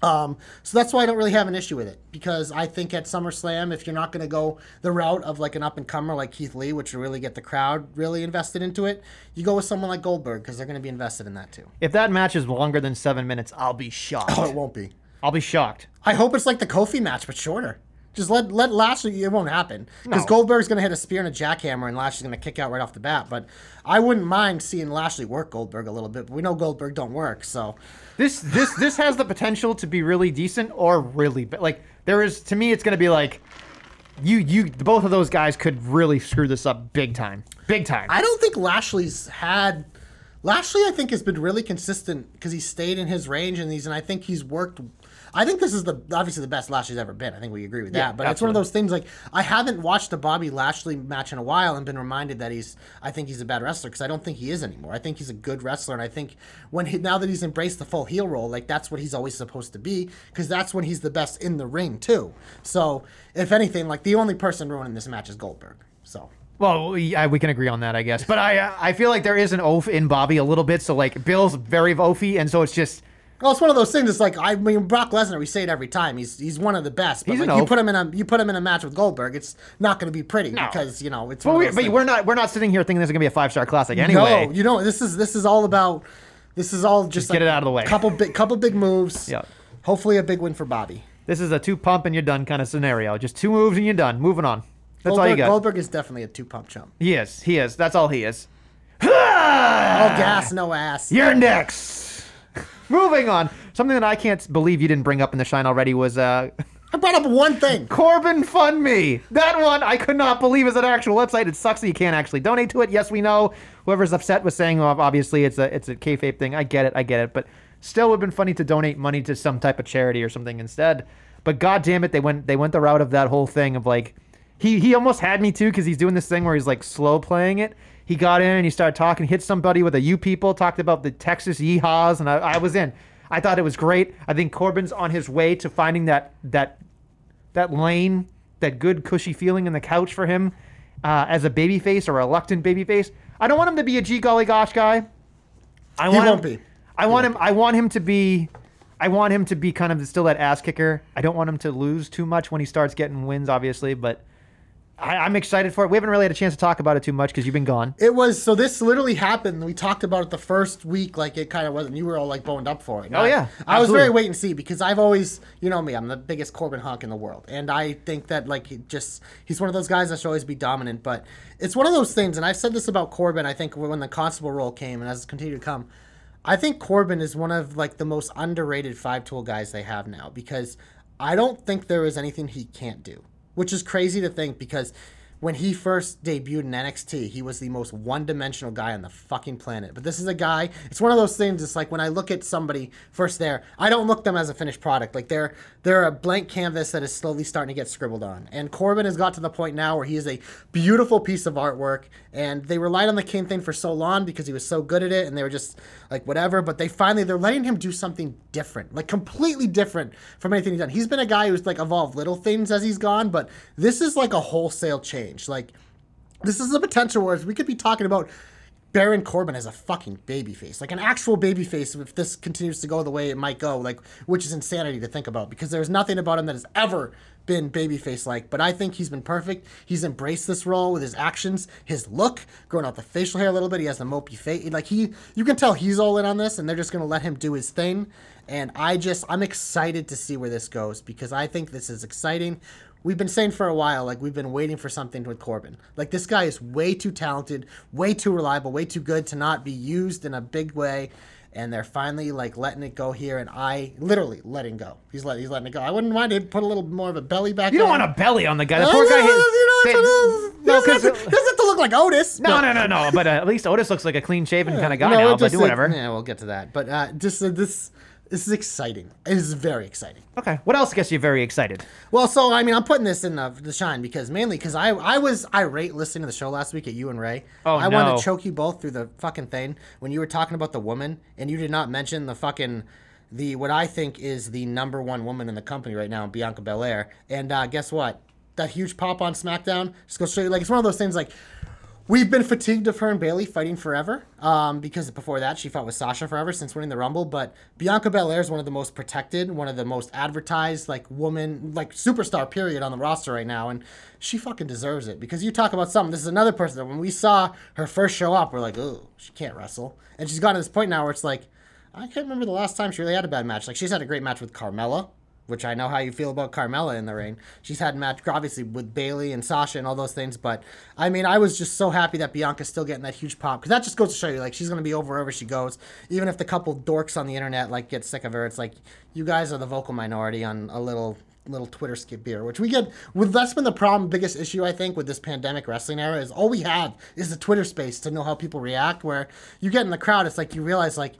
Um, so that's why I don't really have an issue with it because I think at SummerSlam, if you're not going to go the route of like an up-and-comer like Keith Lee, which will really get the crowd really invested into it, you go with someone like Goldberg because they're going to be invested in that too. If that match is longer than seven minutes, I'll be shocked. Oh, it won't be. I'll be shocked. I hope it's like the Kofi match, but shorter. Just let let Lashley, it won't happen. Because no. Goldberg's going to hit a spear and a jackhammer, and Lashley's going to kick out right off the bat. But I wouldn't mind seeing Lashley work Goldberg a little bit. But we know Goldberg don't work, so... This this this has the potential to be really decent or really... Like, there is... To me, it's going to be like... You you both of those guys could really screw this up big time. Big time. I don't think Lashley's had... Lashley, I think, has been really consistent because he stayed in his range in these, and I think he's worked... I think this is the obviously the best Lashley's ever been. I think we agree with that. Yeah, but absolutely. It's one of those things like I haven't watched a Bobby Lashley match in a while and been reminded that he's I think he's a bad wrestler because I don't think he is anymore. I think he's a good wrestler, and I think when he, now that he's embraced the full heel role, like that's what he's always supposed to be because that's when he's the best in the ring too. So if anything, like the only person ruining this match is Goldberg. So. Well, we, I, we can agree on that, I guess. But I I feel like there is an oaf in Bobby a little bit. So like Bill's very oafy, and so it's just. Well, it's one of those things. It's like I mean, Brock Lesnar. We say it every time. He's he's one of the best. But like, you put him in a you put him in a match with Goldberg. It's not going to be pretty no. because you know it's. Well, one of those we, but we're not we're not sitting here thinking this is going to be a five star classic anyway. No, you don't. This is this is all about. This is all just, just get like it out of the way. Couple big couple big moves. Yeah. Hopefully a big win for Bobby. This is a two pump and you're done kind of scenario. Just two moves and you're done. Moving on. That's Goldberg, all you got. Goldberg is definitely a two pump chump. He is. He is. That's all he is. All gas, no ass. You're next. Moving on. Something that I can't believe you didn't bring up in the shine already was... Uh, I brought up one thing. Corbin Fund Me. That one I could not believe is an actual website. It sucks that you can't actually donate to it. Yes, we know. Whoever's upset was saying, well, obviously, it's a it's a kayfabe thing. I get it. I get it. But still, it would have been funny to donate money to some type of charity or something instead. But God damn it, they went, they went the route of that whole thing of like... He, he almost had me, too, because he's doing this thing where he's like slow playing it. He got in and he started talking, hit somebody with a "you people," talked about the Texas yeehaws, and I, I was in. I thought it was great. I think Corbin's on his way to finding that that that lane, that good cushy feeling in the couch for him uh, as a babyface or a reluctant babyface. I don't want him to be a gee golly gosh guy. I want he won't him, be. I want he him. I want him to be. I want him to be kind of still that ass kicker. I don't want him to lose too much when he starts getting wins, obviously, but. I, I'm excited for it. We haven't really had a chance to talk about it too much because you've been gone. It was, so this literally happened. We talked about it the first week, like it kind of wasn't. You were all like boned up for it. Oh, I, yeah. I absolutely. was very wait and see because I've always, you know me, I'm the biggest Corbin hunk in the world. And I think that like he just, he's one of those guys that should always be dominant. But it's one of those things, and I've said this about Corbin, I think when the Constable role came and as it's continued to come, I think Corbin is one of like the most underrated five-tool guys they have now because I don't think there is anything he can't do. Which is crazy to think because when he first debuted in N X T, he was the most one-dimensional guy on the fucking planet. But this is a guy, it's one of those things, it's like when I look at somebody first there, I don't look them as a finished product. Like they're they're a blank canvas that is slowly starting to get scribbled on. And Corbin has got to the point now where he is a beautiful piece of artwork. And they relied on the King thing for so long because he was so good at it. And they were just like, whatever. But they finally, they're letting him do something different. Like completely different from anything he's done. He's been a guy who's like evolved little things as he's gone. But this is like a wholesale change. Like, this is the potential where we could be talking about Baron Corbin as a fucking babyface, like an actual babyface if this continues to go the way it might go, like, which is insanity to think about because there's nothing about him that has ever been babyface-like, but I think he's been perfect. He's embraced this role with his actions, his look, growing out the facial hair a little bit. He has the mopey face. Like, he, you can tell he's all in on this, and they're just going to let him do his thing, and I just, I'm excited to see where this goes because I think this is exciting. We've been saying for a while, like, we've been waiting for something with Corbin. Like, this guy is way too talented, way too reliable, way too good to not be used in a big way. And they're finally, like, letting it go here. And I literally letting go. He's, let, he's letting it go. I wouldn't mind it. Put a little more of a belly back You don't on. want a belly on the guy. The no, poor no, guy. No, hit, no, they, no, doesn't, have to, doesn't have to look like Otis. No, no, no, no. no. But uh, at least Otis looks like a clean-shaven yeah, kind of guy no, now. But do like, whatever. Yeah, we'll get to that. But uh, just uh, this... This is exciting. It is very exciting. Okay. What else gets you very excited? Well, so, I mean, I'm putting this in the, the shine because mainly because I, I was irate listening to the show last week at you and Ray. Oh, I no. wanted to choke you both through the fucking thing when you were talking about the woman and you did not mention the fucking... the what I think is the number one woman in the company right now, Bianca Belair. And uh, guess what? That huge pop on SmackDown just goes straight... Like, it's one of those things like... We've been fatigued of her and Bayley fighting forever um, because before that she fought with Sasha forever since winning the Rumble. But Bianca Belair is one of the most protected, one of the most advertised, like woman, like superstar period on the roster right now. And she fucking deserves it because you talk about something. This is another person that when we saw her first show up, we're like, ooh, she can't wrestle. And she's gotten to this point now where it's like, I can't remember the last time she really had a bad match. Like she's had a great match with Carmella, which I know how you feel about Carmella in the ring. She's had match, obviously, with Bayley and Sasha and all those things. But, I mean, I was just so happy that Bianca's still getting that huge pop. Because that just goes to show you, like, she's going to be over wherever she goes. Even if the couple dorks on the internet, like, get sick of her, it's like, you guys are the vocal minority on a little... little Twitter skip beer, which we get. With that's been the problem, biggest issue I think with this pandemic wrestling era is all we have is the Twitter space to know how people react. Where you get in the crowd, it's like you realize like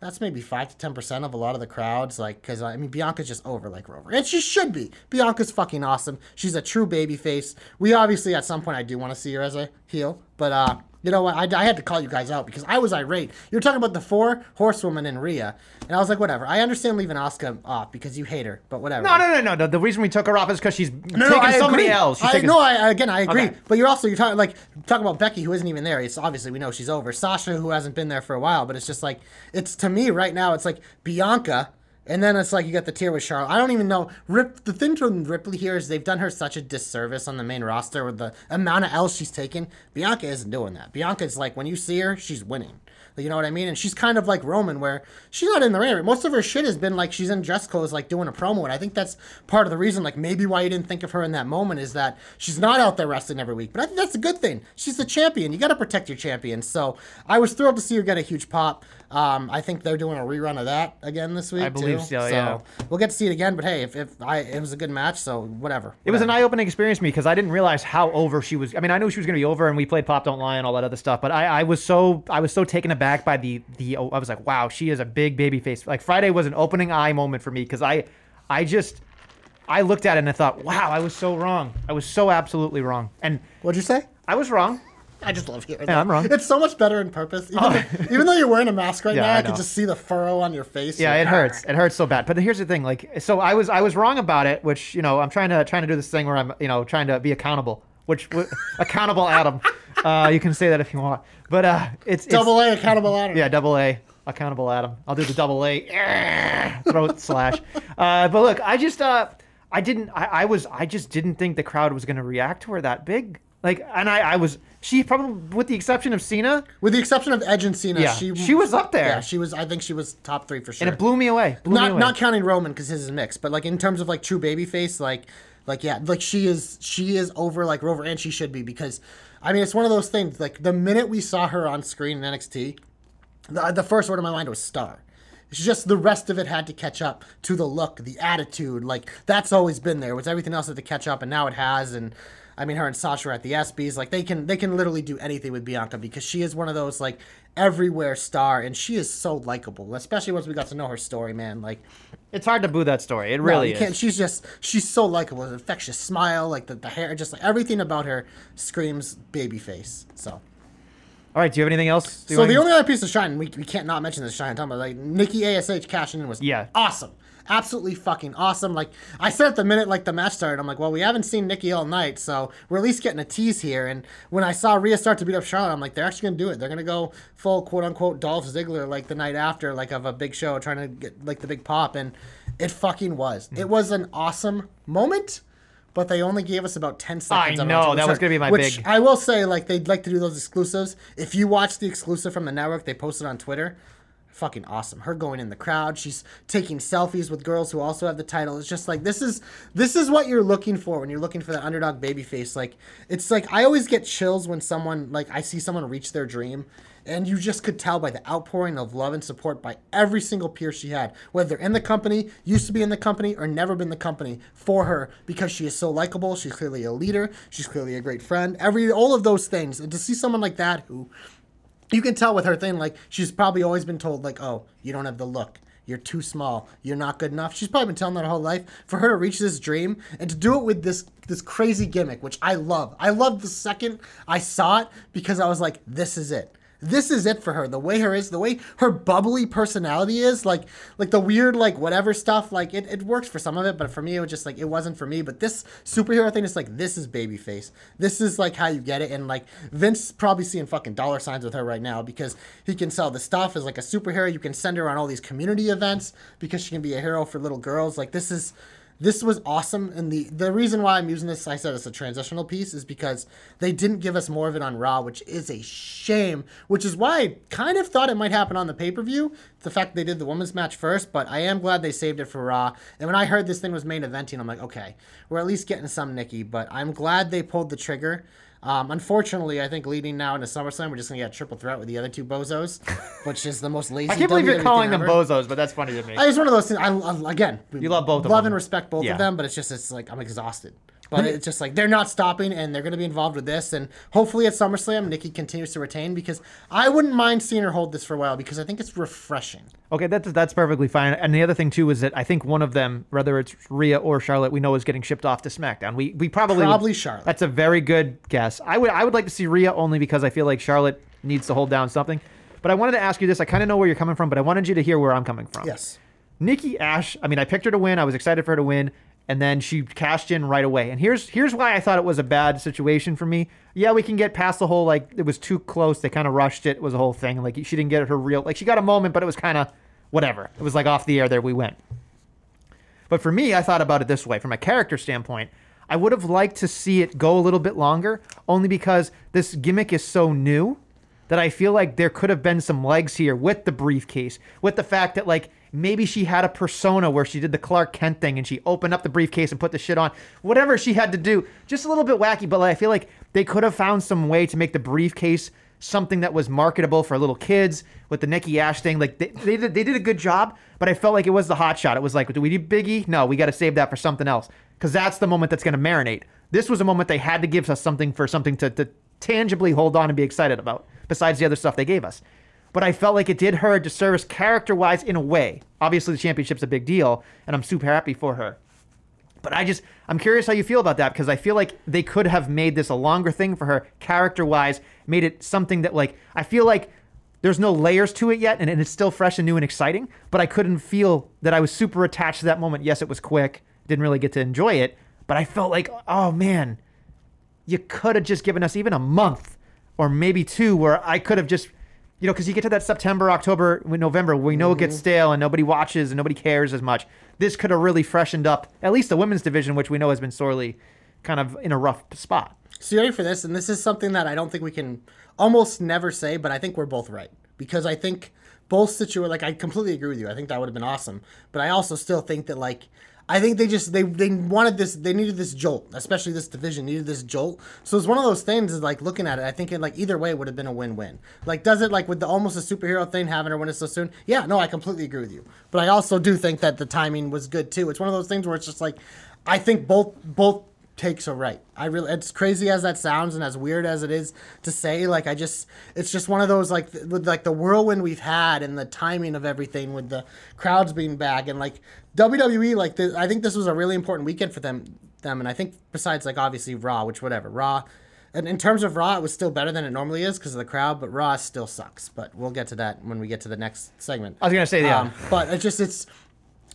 that's maybe five to ten percent of a lot of the crowds. Like because I mean Bianca's just over like Rover, and she should be. Bianca's fucking awesome. She's a true baby face. We obviously at some point I do want to see her as a heel, but uh, you know what? I, I had to call you guys out because I was irate. You were talking about the four horsewomen in Rhea, and I was like, whatever. I understand leaving Asuka off because you hate her, but whatever. No, no, no, no. The, the reason we took her off is because she's no, taking no, somebody agree. else. She's I, taking... No, I, again, I agree. Okay. But you're also you're talking like talking about Becky, who isn't even there. It's obviously we know she's over. Sasha, who hasn't been there for a while, but it's just like it's to me right now. It's like Bianca. And then it's like you got the tier with Charlotte. I don't even know. Rip, the thing from Ripley here is they've done her such a disservice on the main roster with the amount of L's she's taken. Bianca isn't doing that. Bianca's like, when you see her, she's winning. You know what I mean? And she's kind of like Roman where she's not in the ring. Most of her shit has been like she's in dress clothes like doing a promo. And I think that's part of the reason like maybe why you didn't think of her in that moment is that she's not out there wrestling every week. But I think that's a good thing. She's the champion. You got to protect your champion. So I was thrilled to see her get a huge pop. Um, I think they're doing a rerun of that again this week. I believe too. so, so yeah. We'll get to see it again. But hey, if, if I it was a good match, so whatever. whatever. It was an eye-opening experience for me because I didn't realize how over she was. I mean, I knew she was going to be over and we played Pop Don't Lie and all that other stuff. But I, I was so I was so taken aback. Back by the the oh, I was like, wow, she is a big baby face. Like Friday was an opening eye moment for me because I I just I looked at it and I thought, wow, I was so wrong. I was so absolutely wrong. And what'd you say? I was wrong. I just love hearing yeah, that. I'm wrong. It's so much better in purpose. Even, oh. though, even though you're wearing a mask right yeah, now, I, I can just see the furrow on your face. Yeah, it hurts. It hurts so bad. But here's the thing, like so I was I was wrong about it, which, you know, I'm trying to trying to do this thing where I'm, you know, trying to be accountable. Which accountable Adam. Uh, you can say that if you want. But uh, it's double it's, A accountable Adam. Yeah, double A accountable Adam. I'll do the double A throat slash. Uh, but look, I just uh, I didn't, I, I was, I just didn't think the crowd was going to react to her that big. Like, and I, I was, she probably, with the exception of Cena. With the exception of Edge and Cena. Yeah, she, she was up there. Yeah, she was, I think she was top three for sure. And it blew me away. Blew not, me away. Not counting Roman, because his is mixed, but like in terms of like true babyface, like, like, yeah, like she is, she is over like Rover, and she should be, because I mean, it's one of those things, like the minute we saw her on screen in N X T, the, the first word in my mind was star. It's just the rest of it had to catch up to the look, the attitude. Like, that's always been there. It was everything else had to catch up, and now it has. And, I mean, her and Sasha are at the ESPYs. Like, they can they can literally do anything with Bianca, because she is one of those, like, everywhere star, and she is so likable, especially once we got to know her story, man. Like, it's hard to boo that story. It really no, you is. Can't. She's just, she's so likable. An infectious smile, like, the, the hair, just, like, everything about her screams babyface, so... All right, do you have anything else? So the to... only other piece of shine, we we can't not mention this shine. I'm talking about, like, Nikki A S H cashing in was yeah. awesome. Absolutely fucking awesome. Like, I said at the minute, like, the match started, I'm like, well, we haven't seen Nikki all night, so we're at least getting a tease here. And when I saw Rhea start to beat up Charlotte, I'm like, they're actually going to do it. They're going to go full, quote-unquote, Dolph Ziggler, like, the night after, like, of a big show, trying to get, like, the big pop. And it fucking was. Mm-hmm. It was an awesome moment. But they only gave us about ten seconds. I know, that was going to be my big. I will say, like, they'd like to do those exclusives. If you watch the exclusive from the network, they posted on Twitter. Fucking awesome. Her going in the crowd. She's taking selfies with girls who also have the title. It's just like, this is this is what you're looking for when you're looking for the underdog babyface. Like, it's like, I always get chills when someone, like, I see someone reach their dream. And you just could tell by the outpouring of love and support by every single peer she had, whether they're in the company, used to be in the company, or never been in the company, for her, because she is so likable. She's clearly a leader. She's clearly a great friend. Every all of those things. And to see someone like that who you can tell with her thing, like, she's probably always been told, like, oh, you don't have the look. You're too small. You're not good enough. She's probably been telling that her whole life. For her to reach this dream and to do it with this this crazy gimmick, which I love. I loved the second I saw it, because I was like, this is it. This is it for her. The way her is, the way her bubbly personality is, like, like the weird, like, whatever stuff, like, it, it works for some of it, but for me, it was just, like, it wasn't for me. But this superhero thing is, like, this is babyface. This is, like, how you get it. And, like, Vince probably seeing fucking dollar signs with her right now, because he can sell the stuff as, like, a superhero. You can send her on all these community events because she can be a hero for little girls. Like, this is... This was awesome, and the, the reason why I'm using this, I said, as a transitional piece, is because they didn't give us more of it on Raw, which is a shame, which is why I kind of thought it might happen on the pay-per-view, the fact they did the women's match first, but I am glad they saved it for Raw, and when I heard this thing was main eventing, I'm like, okay, we're at least getting some Nikki, but I'm glad they pulled the trigger. Um, unfortunately, I think leading now into SummerSlam, we're just going to get triple threat with the other two bozos, which is the most lazy I can't believe you're calling ever. them bozos, but that's funny to me. It's one of those things. I, I, again, you love both love of them. and respect both yeah. of them, but it's just, it's like, I'm exhausted. But it's just like, they're not stopping, and they're going to be involved with this. And hopefully at SummerSlam, Nikki continues to retain, because I wouldn't mind seeing her hold this for a while, because I think it's refreshing. Okay, that's, that's perfectly fine. And the other thing, too, is that I think one of them, whether it's Rhea or Charlotte, we know is getting shipped off to SmackDown. We we probably... Probably would, Charlotte. That's a very good guess. I would I would like to see Rhea only because I feel like Charlotte needs to hold down something. But I wanted to ask you this. I kind of know where you're coming from, but I wanted you to hear where I'm coming from. Yes. Nikki A S H, I mean, I picked her to win. I was excited for her to win. And then she cashed in right away. And here's here's why I thought it was a bad situation for me. Yeah, we can get past the whole, like, it was too close. They kind of rushed it. It was a whole thing. Like, she didn't get her real, like, she got a moment, but it was kind of whatever. It was, like, off the air there we went. But for me, I thought about it this way. From a character standpoint, I would have liked to see it go a little bit longer, only because this gimmick is so new that I feel like there could have been some legs here with the briefcase, with the fact that, like, maybe she had a persona where she did the Clark Kent thing and she opened up the briefcase and put the shit on. Whatever she had to do, just a little bit wacky, but I feel like they could have found some way to make the briefcase something that was marketable for little kids with the Nikki A S H thing. Like, they, they, did, they did a good job, but I felt like it was the hot shot. It was like, do we need Big E? No, we got to save that for something else, because that's the moment that's going to marinate. This was a moment they had to give us something for something to, to tangibly hold on and be excited about, besides the other stuff they gave us. But I felt like it did her a disservice character-wise in a way. Obviously, the championship's a big deal, and I'm super happy for her. But I just, I'm curious how you feel about that, because I feel like they could have made this a longer thing for her character-wise, made it something that, like, I feel like there's no layers to it yet, and it's still fresh and new and exciting, but I couldn't feel that I was super attached to that moment. Yes, it was quick, didn't really get to enjoy it, but I felt like, oh, man, you could have just given us even a month or maybe two where I could have just... you know, because you get to that September, October, November, we know mm-hmm. it gets stale and nobody watches and nobody cares as much. This could have really freshened up at least the women's division, which we know has been sorely kind of in a rough spot. So you ready for this? And this is something that I don't think we can almost never say, but I think we're both right. Because I think both situations, like, I completely agree with you. I think that would have been awesome. But I also still think that, like, I think they just, they they wanted this, they needed this jolt, especially this division needed this jolt. So it's one of those things is, like, looking at it, I think it, like, either way would have been a win-win. Like, does it, like, with the almost a superhero thing, having her win it so soon? Yeah, no, I completely agree with you. But I also do think that the timing was good, too. It's one of those things where it's just, like, I think both, both takes are right. I really, it's crazy as that sounds and as weird as it is to say, like, I just, it's just one of those, like, th- with, like, the whirlwind we've had and the timing of everything with the crowds being back and, like, W W E, like, the, I think this was a really important weekend for them, them, and I think besides, like, obviously Raw, which whatever, Raw, and in terms of Raw, it was still better than it normally is because of the crowd, but Raw still sucks, but we'll get to that when we get to the next segment. I was going to say, yeah. Um, but it's just, it's,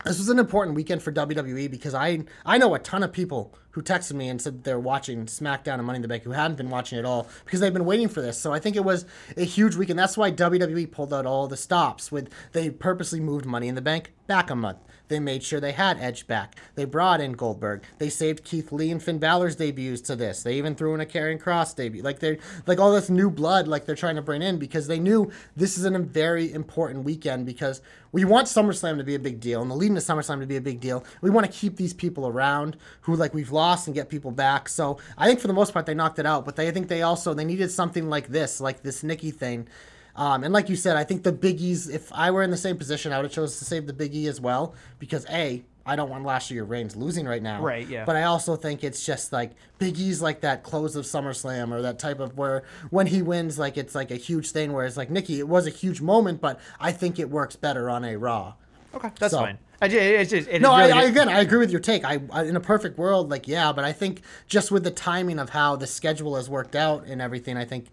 this was an important weekend for W W E because I I know a ton of people who texted me and said they're watching SmackDown and Money in the Bank who hadn't been watching it at all because they've been waiting for this. So I think it was a huge weekend. That's why W W E pulled out all the stops. With they purposely moved Money in the Bank back a month. They made sure they had Edge back. They brought in Goldberg. They saved Keith Lee and Finn Balor's debuts to this. They even threw in a Karrion Kross debut. Like they like all this new blood like they're trying to bring in because they knew this is a very important weekend because we want SummerSlam to be a big deal and the leading to SummerSlam to be a big deal. We want to keep these people around who like we've lost and get people back. So I think for the most part they knocked it out, but they I think they also they needed something like this, like this Nikki thing. Um, and like you said, I think the Big E's, if I were in the same position, I would have chose to save the Big E as well because, A, I don't want Lashley or Reigns losing right now. Right, yeah. But I also think it's just like Big E's like that close of SummerSlam or that type of where when he wins, like it's like a huge thing, whereas like Nikki, it was a huge moment, but I think it works better on a Raw. Okay, that's so. Fine. I just, it's just, it's no, really I, I, again, I agree with your take. I, I in a perfect world, like, yeah, but I think just with the timing of how the schedule has worked out and everything, I think...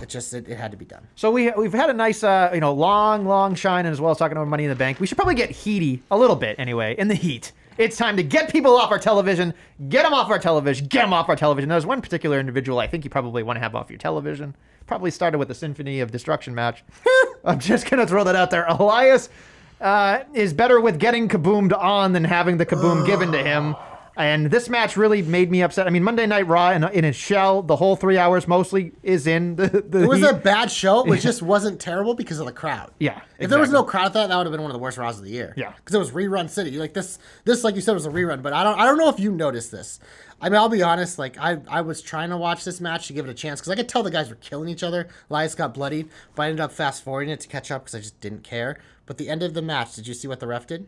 It just, it, it had to be done. So we, we've had a nice, uh, you know, long, long shine and as well as talking about Money in the Bank. We should probably get heaty a little bit anyway, in the heat. It's time to get people off our television, get them off our television, get them off our television. There's one particular individual I think you probably want to have off your television. Probably started with a Symphony of Destruction match. I'm just going to throw that out there. Elias uh, is better with getting kaboomed on than having the kaboom given to him. And this match really made me upset. I mean, Monday Night Raw in, in its shell, the whole three hours mostly is in the, the It was heat. A bad show, but it just wasn't terrible because of the crowd. Yeah. If exactly. There was no crowd at that, that would have been one of the worst Raws of the year. Yeah. Because it was rerun city. Like this, this, like you said, was a rerun, but I don't I don't know if you noticed this. I mean, I'll be honest, like, I, I was trying to watch this match to give it a chance, because I could tell the guys were killing each other. Elias got bloodied, but I ended up fast-forwarding it to catch up because I just didn't care. But the end of the match, did you see what the ref did?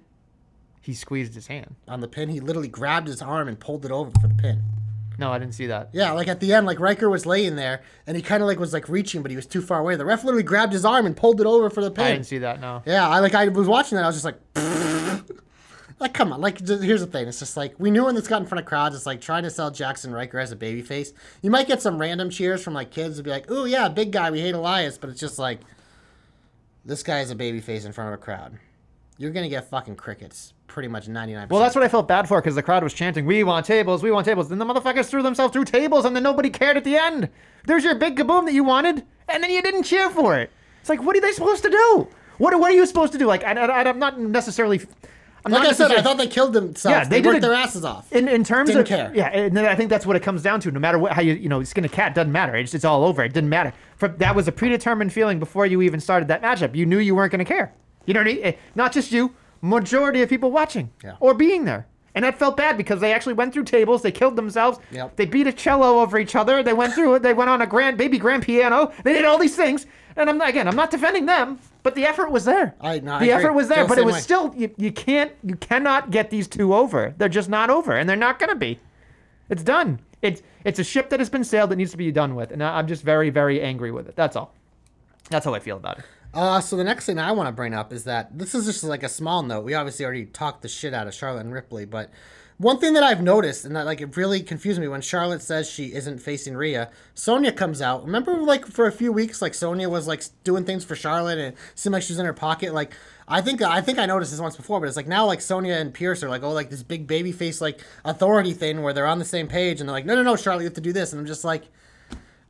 He squeezed his hand. On the pin, he literally grabbed his arm and pulled it over for the pin. No, I didn't see that. Yeah, like at the end, like Riker was laying there, and he kind of like was like reaching, but he was too far away. The ref literally grabbed his arm and pulled it over for the pin. I didn't see that, no. Yeah, I like I was watching that, I was just like, like come on, like here's the thing. It's just like, we knew when this got in front of crowds, it's like trying to sell Jackson Riker as a babyface. You might get some random cheers from like kids who'd be like, ooh yeah, big guy, we hate Elias, but it's just like, this guy is a babyface in front of a crowd. You're going to get fucking crickets, pretty much ninety-nine percent. Well, that's what I felt bad for, because the crowd was chanting, we want tables, we want tables. Then the motherfuckers threw themselves through tables, and then nobody cared at the end. There's your big kaboom that you wanted, and then you didn't cheer for it. It's like, what are they supposed to do? What, what are you supposed to do? Like, I, I, I'm not necessarily... I'm like not I necessarily, said, I thought they killed themselves. Yeah, they, they worked a, their asses off. In, in terms didn't of... Didn't care. Yeah, and then I think that's what it comes down to. No matter what, how you, you know, skin a cat, doesn't matter. It's, it's all over. It didn't matter. For, that was a predetermined feeling before you even started that matchup. You knew you weren't going to care. You know what I mean? Not just you, majority of people watching yeah. or being there. And that felt bad because they actually went through tables. They killed themselves. Yep. They beat a cello over each other. They went through it. They went on a grand baby grand piano. They did all these things. And I'm again, I'm not defending them, but the effort was there. I, no, the I effort agree. was there, They'll but it was way. still, you, you can't, you cannot get these two over. They're just not over, and they're not going to be. It's done. It's, it's a ship that has been sailed that needs to be done with. And I'm just very, very angry with it. That's all. That's how I feel about it. Uh, so the next thing I want to bring up is that this is just like a small note. We obviously already talked the shit out of Charlotte and Ripley, but one thing that I've noticed and that like it really confused me when Charlotte says she isn't facing Rhea, Sonya comes out. Remember like for a few weeks, like Sonya was like doing things for Charlotte and it seemed like she was in her pocket. Like I think I think I noticed this once before, but it's like now like Sonya and Pierce are like, oh, like this big baby face like authority thing where they're on the same page and they're like, no, no, no, Charlotte, you have to do this. And I'm just like,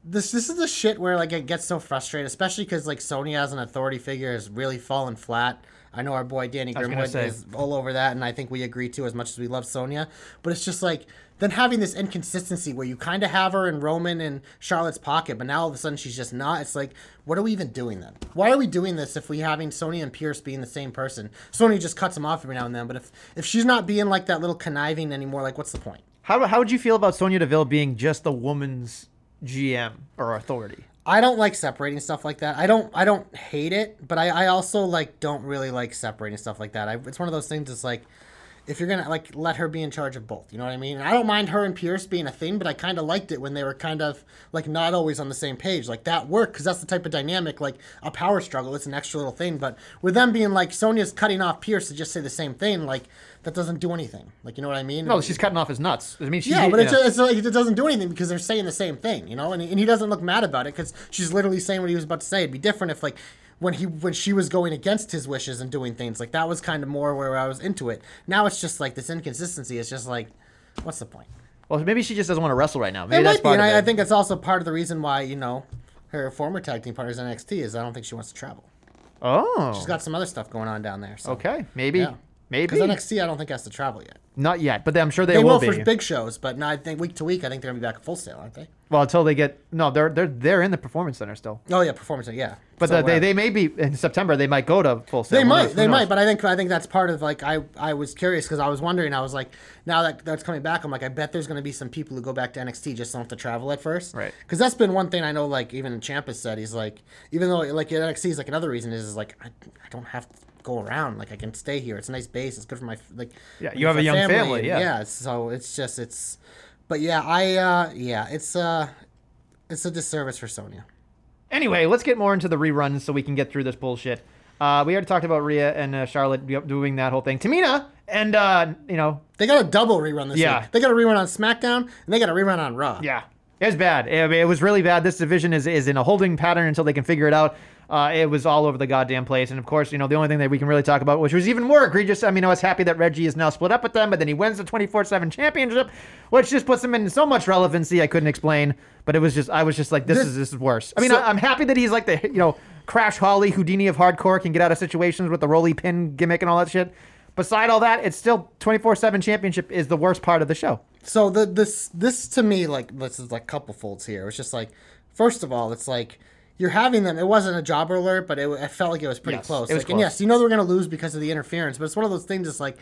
This this is the shit where, like, it gets so frustrating, especially because, like, Sony as an authority figure is really falling flat. I know our boy Danny Grimwood is all over that, and I think we agree, too, as much as we love Sonya. But it's just, like, then having this inconsistency where you kind of have her in Roman and Charlotte's pocket, but now all of a sudden she's just not. It's like, what are we even doing then? Why are we doing this if we're having Sonya and Pierce being the same person? Sonya just cuts them off every now and then, but if, if she's not being, like, that little conniving anymore, like, what's the point? How, how would you feel about Sonya Deville being just the woman's G M or authority? I don't like separating stuff like that. I don't I don't hate it, but I, I also, like, don't really like separating stuff like that. I, it's one of those things that's, like, if you're going to, like, let her be in charge of both. You know what I mean? And I don't mind her and Pierce being a thing, but I kind of liked it when they were kind of, like, not always on the same page. Like, that worked because that's the type of dynamic, like, a power struggle. It's an extra little thing. But with them being, like, Sonya's cutting off Pierce to just say the same thing, like, that doesn't do anything. Like, you know what I mean? No, she's cutting off his nuts. I mean, she's, yeah, but it's, it's like, it doesn't do anything because they're saying the same thing, you know? And, and he doesn't look mad about it because she's literally saying what he was about to say. It'd be different if, like, when he when she was going against his wishes and doing things like that was kind of more where I was into it. Now it's just like this inconsistency. It's just like, what's the point? Well, maybe she just doesn't want to wrestle right now. Maybe it that's might part be, of and it. I think it's also part of the reason why, you know, her former tag team partner is N X T is I don't think she wants to travel. Oh, she's got some other stuff going on down there. So, okay, maybe, yeah. maybe because N X T I don't think has to travel yet. Not yet, but I'm sure they, they will, will be. They will for big shows, but no, I think week to week, I think they're going to be back at Full Sail, aren't they? Well, until they get – no, they're they're they're in the Performance Center still. Oh, yeah, Performance Center, yeah. But so the, they, they may be – in September, they might go to Full Sail. They might. Knows, they knows? might, but I think I think that's part of, like, I, I was curious because I was wondering. I was like, now that that's coming back, I'm like, I bet there's going to be some people who go back to N X T just don't have to travel at first. Right. Because that's been one thing I know, like, even Ciampa said. He's like – even though, like, N X T is, like, another reason is, is like, I, I don't have to go around. Like, I can stay here. It's a nice base. It's good for my – like. Yeah, you have a young family. Family, yeah. yeah. So it's just it's, but yeah, I uh, yeah, it's uh, it's a disservice for Sonya. Anyway, let's get more into the reruns so we can get through this bullshit. Uh, we already talked about Rhea and uh, Charlotte doing that whole thing. Tamina and uh, you know they got a double rerun this yeah. week. They got a rerun on SmackDown and they got a rerun on Raw. Yeah, it was bad. It, I mean, it was really bad. This division is is in a holding pattern until they can figure it out. Uh, it was all over the goddamn place. And, of course, you know, the only thing that we can really talk about, which was even more egregious, I mean, I was happy that Reggie is now split up with them, but then he wins the twenty-four seven championship, which just puts him in so much relevancy I couldn't explain. But it was just, I was just like, this, this is this is worse. I mean, so, I, I'm happy that he's like the, you know, Crash Holly, Houdini of hardcore, can get out of situations with the rolly pin gimmick and all that shit. Beside all that, it's still twenty-four seven championship is the worst part of the show. So the this, this to me, like, this is like couple folds here. It's just like, first of all, it's like, you're having them. It wasn't a jobber alert, but it, it felt like it was pretty yes, close. It was like, close. And yes, you know they're going to lose because of the interference, but it's one of those things that's like,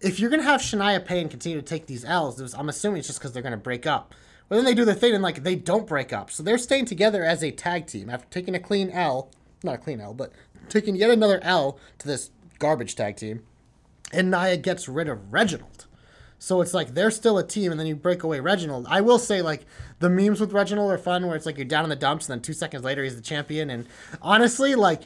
if you're going to have Shania Payne continue to take these L's, was, I'm assuming it's just because they're going to break up. But then they do the thing and, like, they don't break up. So they're staying together as a tag team after taking a clean L. Not a clean L, but taking yet another L to this garbage tag team. And Nia gets rid of Reginald. So it's like they're still a team, and then you break away Reginald. I will say, like, the memes with Reginald are fun, where it's like you're down in the dumps, and then two seconds later he's the champion. And honestly, like,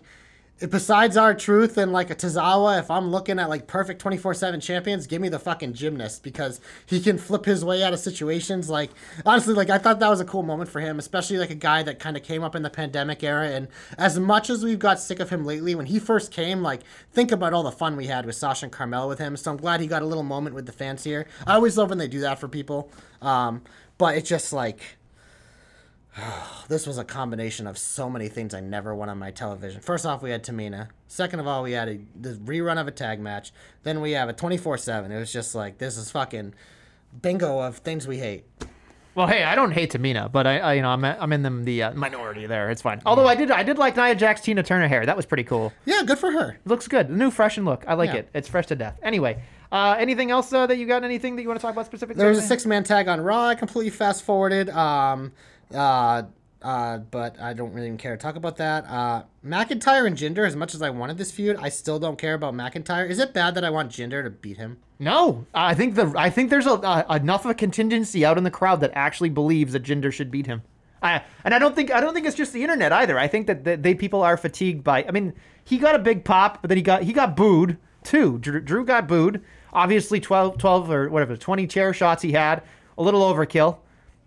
besides R-Truth and, like, a Tozawa, if I'm looking at, like, perfect twenty-four seven champions, give me the fucking gymnast because he can flip his way out of situations. Like, honestly, like, I thought that was a cool moment for him, especially, like, a guy that kind of came up in the pandemic era. And as much as we've got sick of him lately, when he first came, like, think about all the fun we had with Sasha and Carmella with him. So I'm glad he got a little moment with the fans here. I always love when they do that for people. Um, but it's just, like... This was a combination of so many things I never want on my television. First off, we had Tamina. Second of all, we had a the rerun of a tag match. Then we have a twenty-four seven. It was just like, this is fucking bingo of things we hate. Well, hey, I don't hate Tamina, but I, I you know, I'm I'm in them the uh, minority there. It's fine. Although yeah. I did I did like Nia Jax Tina Turner hair. That was pretty cool. Yeah, good for her. Looks good. New fresh and look. I like yeah. it. It's fresh to death. Anyway, uh, anything else uh, that you got? Anything that you want to talk about specifically? There was a six man tag on Raw. I completely fast forwarded. Um. Uh, uh, but I don't really even care to talk about that. Uh, McIntyre and Jinder, as much as I wanted this feud, I still don't care about McIntyre. Is it bad that I want Jinder to beat him? No, I think the I think there's a, a enough of a contingency out in the crowd that actually believes that Jinder should beat him. I, and I don't think I don't think it's just the internet either. I think that they, they people are fatigued by. I mean, he got a big pop, but then he got he got booed too. Drew, Drew got booed. Obviously, twelve, twelve or whatever, twenty chair shots he had, a little overkill.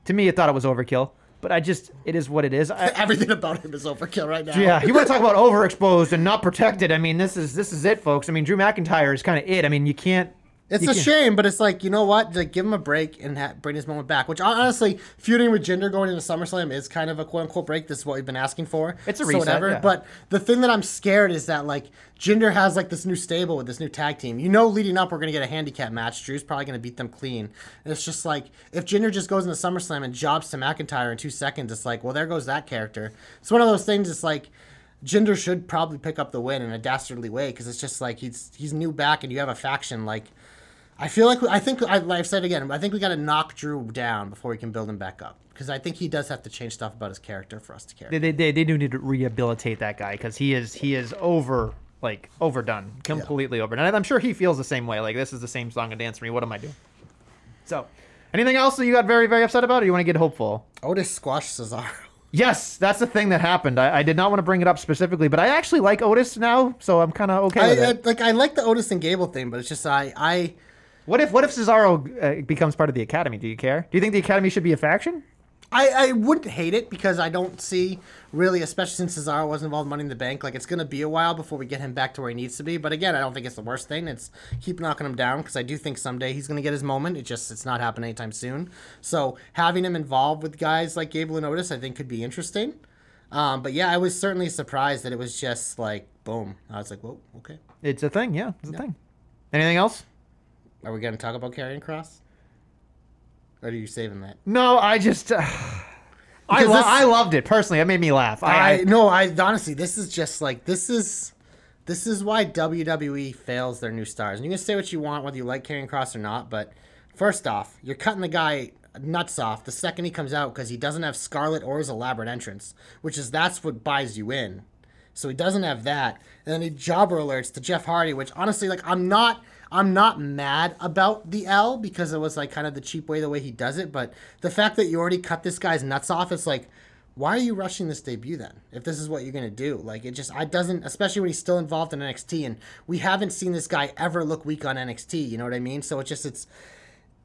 To me, I thought it was overkill. But I just, it is what it is. I, Everything about him is overkill right now. Yeah, you want to talk about overexposed and not protected. I mean, this is this is it, folks. I mean, Drew McIntyre is kind of it. I mean, you can't, It's you a can. shame, but it's like, you know what? Like, give him a break and ha- bring his moment back. Which, honestly, feuding with Jinder going into SummerSlam is kind of a quote-unquote break. This is what we've been asking for. It's a so reset, whatever. Yeah. But the thing that I'm scared is that, like, Jinder has, like, this new stable with this new tag team. You know leading up we're going to get a handicap match. Drew's probably going to beat them clean. And it's just like, if Jinder just goes into SummerSlam and jobs to McIntyre in two seconds, it's like, well, there goes that character. It's one of those things, it's like, Jinder should probably pick up the win in a dastardly way because it's just like, he's he's new back and you have a faction, like... I feel like, we, I think, I, like I've said again, I think we got to knock Drew down before we can build him back up. Because I think he does have to change stuff about his character for us to care. They they, they, they do need to rehabilitate that guy because he is he is over, like, overdone. Completely yeah. overdone. And I'm sure he feels the same way. Like, this is the same song and dance for me. What am I doing? So, anything else that you got very, very upset about or you want to get hopeful? Otis squashed Cesaro. Yes, that's the thing that happened. I, I did not want to bring it up specifically, but I actually like Otis now, so I'm kind of okay I, with it. I, like, I like the Otis and Gable thing, but it's just I... I What if what if Cesaro uh, becomes part of the Academy? Do you care? Do you think the Academy should be a faction? I, I wouldn't hate it because I don't see really, especially since Cesaro wasn't involved in Money in the Bank, like it's going to be a while before we get him back to where he needs to be. But again, I don't think it's the worst thing. It's keep knocking him down because I do think someday he's going to get his moment. It just it's not happening anytime soon. So having him involved with guys like Gable and Otis I think could be interesting. Um, but yeah, I was certainly surprised that it was just like, boom. I was like, whoa, okay. It's a thing, yeah. It's a yeah. thing. Anything else? Are we going to talk about Karrion Kross? Or are you saving that? No, I just... Uh, I, lo- this, I loved it, personally. It made me laugh. I, I, I No, I honestly, this is just like... This is this is why W W E fails their new stars. And you can say what you want, whether you like Karrion Kross or not, but first off, you're cutting the guy nuts off the second he comes out because he doesn't have Scarlett or his elaborate entrance, which is that's what buys you in. So he doesn't have that. And then he jobber alerts to Jeff Hardy, which honestly, like, I'm not... I'm not mad about the L because it was like kind of the cheap way, the way he does it. But the fact that you already cut this guy's nuts off, it's like, why are you rushing this debut then? If this is what you're going to do, like it just, I doesn't, especially when he's still involved in N X T and we haven't seen this guy ever look weak on N X T. You know what I mean? So it's just, it's,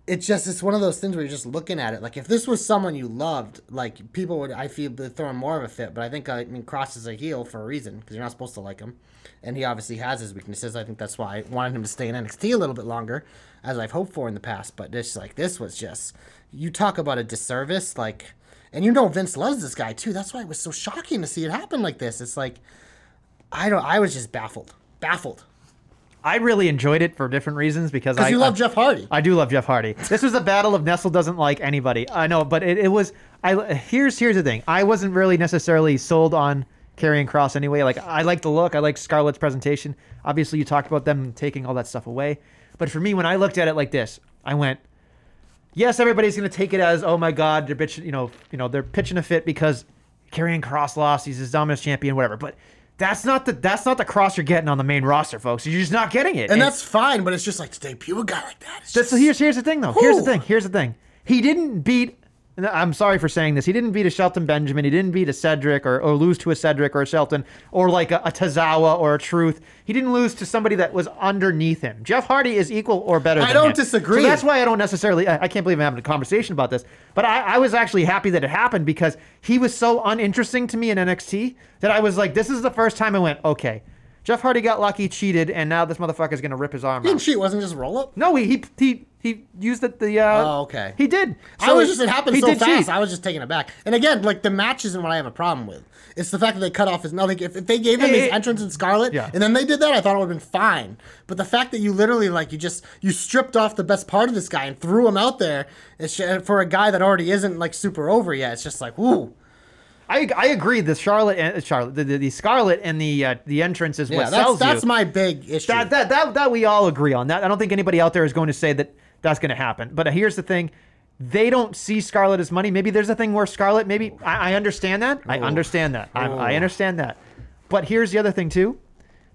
it's just, it's one of those things where you're just looking at it. Like if this was someone you loved, like people would, I feel throwing more of a fit, but I think, I mean, Cross is a heel for a reason because you're not supposed to like him. And he obviously has his weaknesses. I think that's why I wanted him to stay in N X T a little bit longer, as I've hoped for in the past. But this, like, this was just, you talk about a disservice, like, and you know Vince loves this guy too. That's why it was so shocking to see it happen like this. It's like, I don't, I was just baffled, baffled. I really enjoyed it for different reasons because I you love I, Jeff Hardy. I do love Jeff Hardy. This was a battle of Nestle doesn't like anybody. I know, but it, it was. I here's here's the thing. I wasn't really necessarily sold on Karrion Kross anyway. Like I like the look. I like Scarlett's presentation. Obviously, you talked about them taking all that stuff away. But for me, when I looked at it like this, I went, "Yes, everybody's going to take it as, oh my God, they're bitching. You know, you know, they're pitching a fit because Karrion Kross lost. He's his dominant champion, whatever." But That's not the that's not the Cross you're getting on the main roster, folks. You're just not getting it. And, and that's fine, but it's just like to debut a guy like that. It's just, so here's here's the thing though. Whew. Here's the thing. Here's the thing. He didn't beat. I'm sorry for saying this. He didn't beat a Shelton Benjamin. He didn't beat a Cedric or, or lose to a Cedric or a Shelton or like a, a Tozawa or a Truth. He didn't lose to somebody that was underneath him. Jeff Hardy is equal or better than him. I don't disagree. So that's why I don't necessarily, I, I can't believe I'm having a conversation about this, but I, I was actually happy that it happened because he was so uninteresting to me in N X T that I was like, this is the first time I went, okay, Jeff Hardy got lucky, cheated, and now this motherfucker's going to rip his arm he didn't out. Cheat, wasn't just a roll-up? No, he... he, he He used it the... Uh, oh, okay. He did. So I was just... It happened so fast. Cheat. I was just taking it back. And again, like, the match isn't what I have a problem with. It's the fact that they cut off his... No, like, if, if they gave him hey, his hey, entrance in Scarlet, yeah. and then they did that, I thought it would have been fine. But the fact that you literally, like, you just... You stripped off the best part of this guy and threw him out there it's, for a guy that already isn't, like, super over yet. It's just like, woo. I I agree. The Charlotte and uh, Charlotte, the, the the Scarlet and the uh, the entrance is what yeah, that's, sells that's you. That's my big issue. That, that that that we all agree on. That I don't think anybody out there is going to say that that's going to happen. But here's the thing: they don't see Scarlet as money. Maybe there's a thing where Scarlet. Maybe I, I understand that. I understand that. I, I understand that. But here's the other thing too: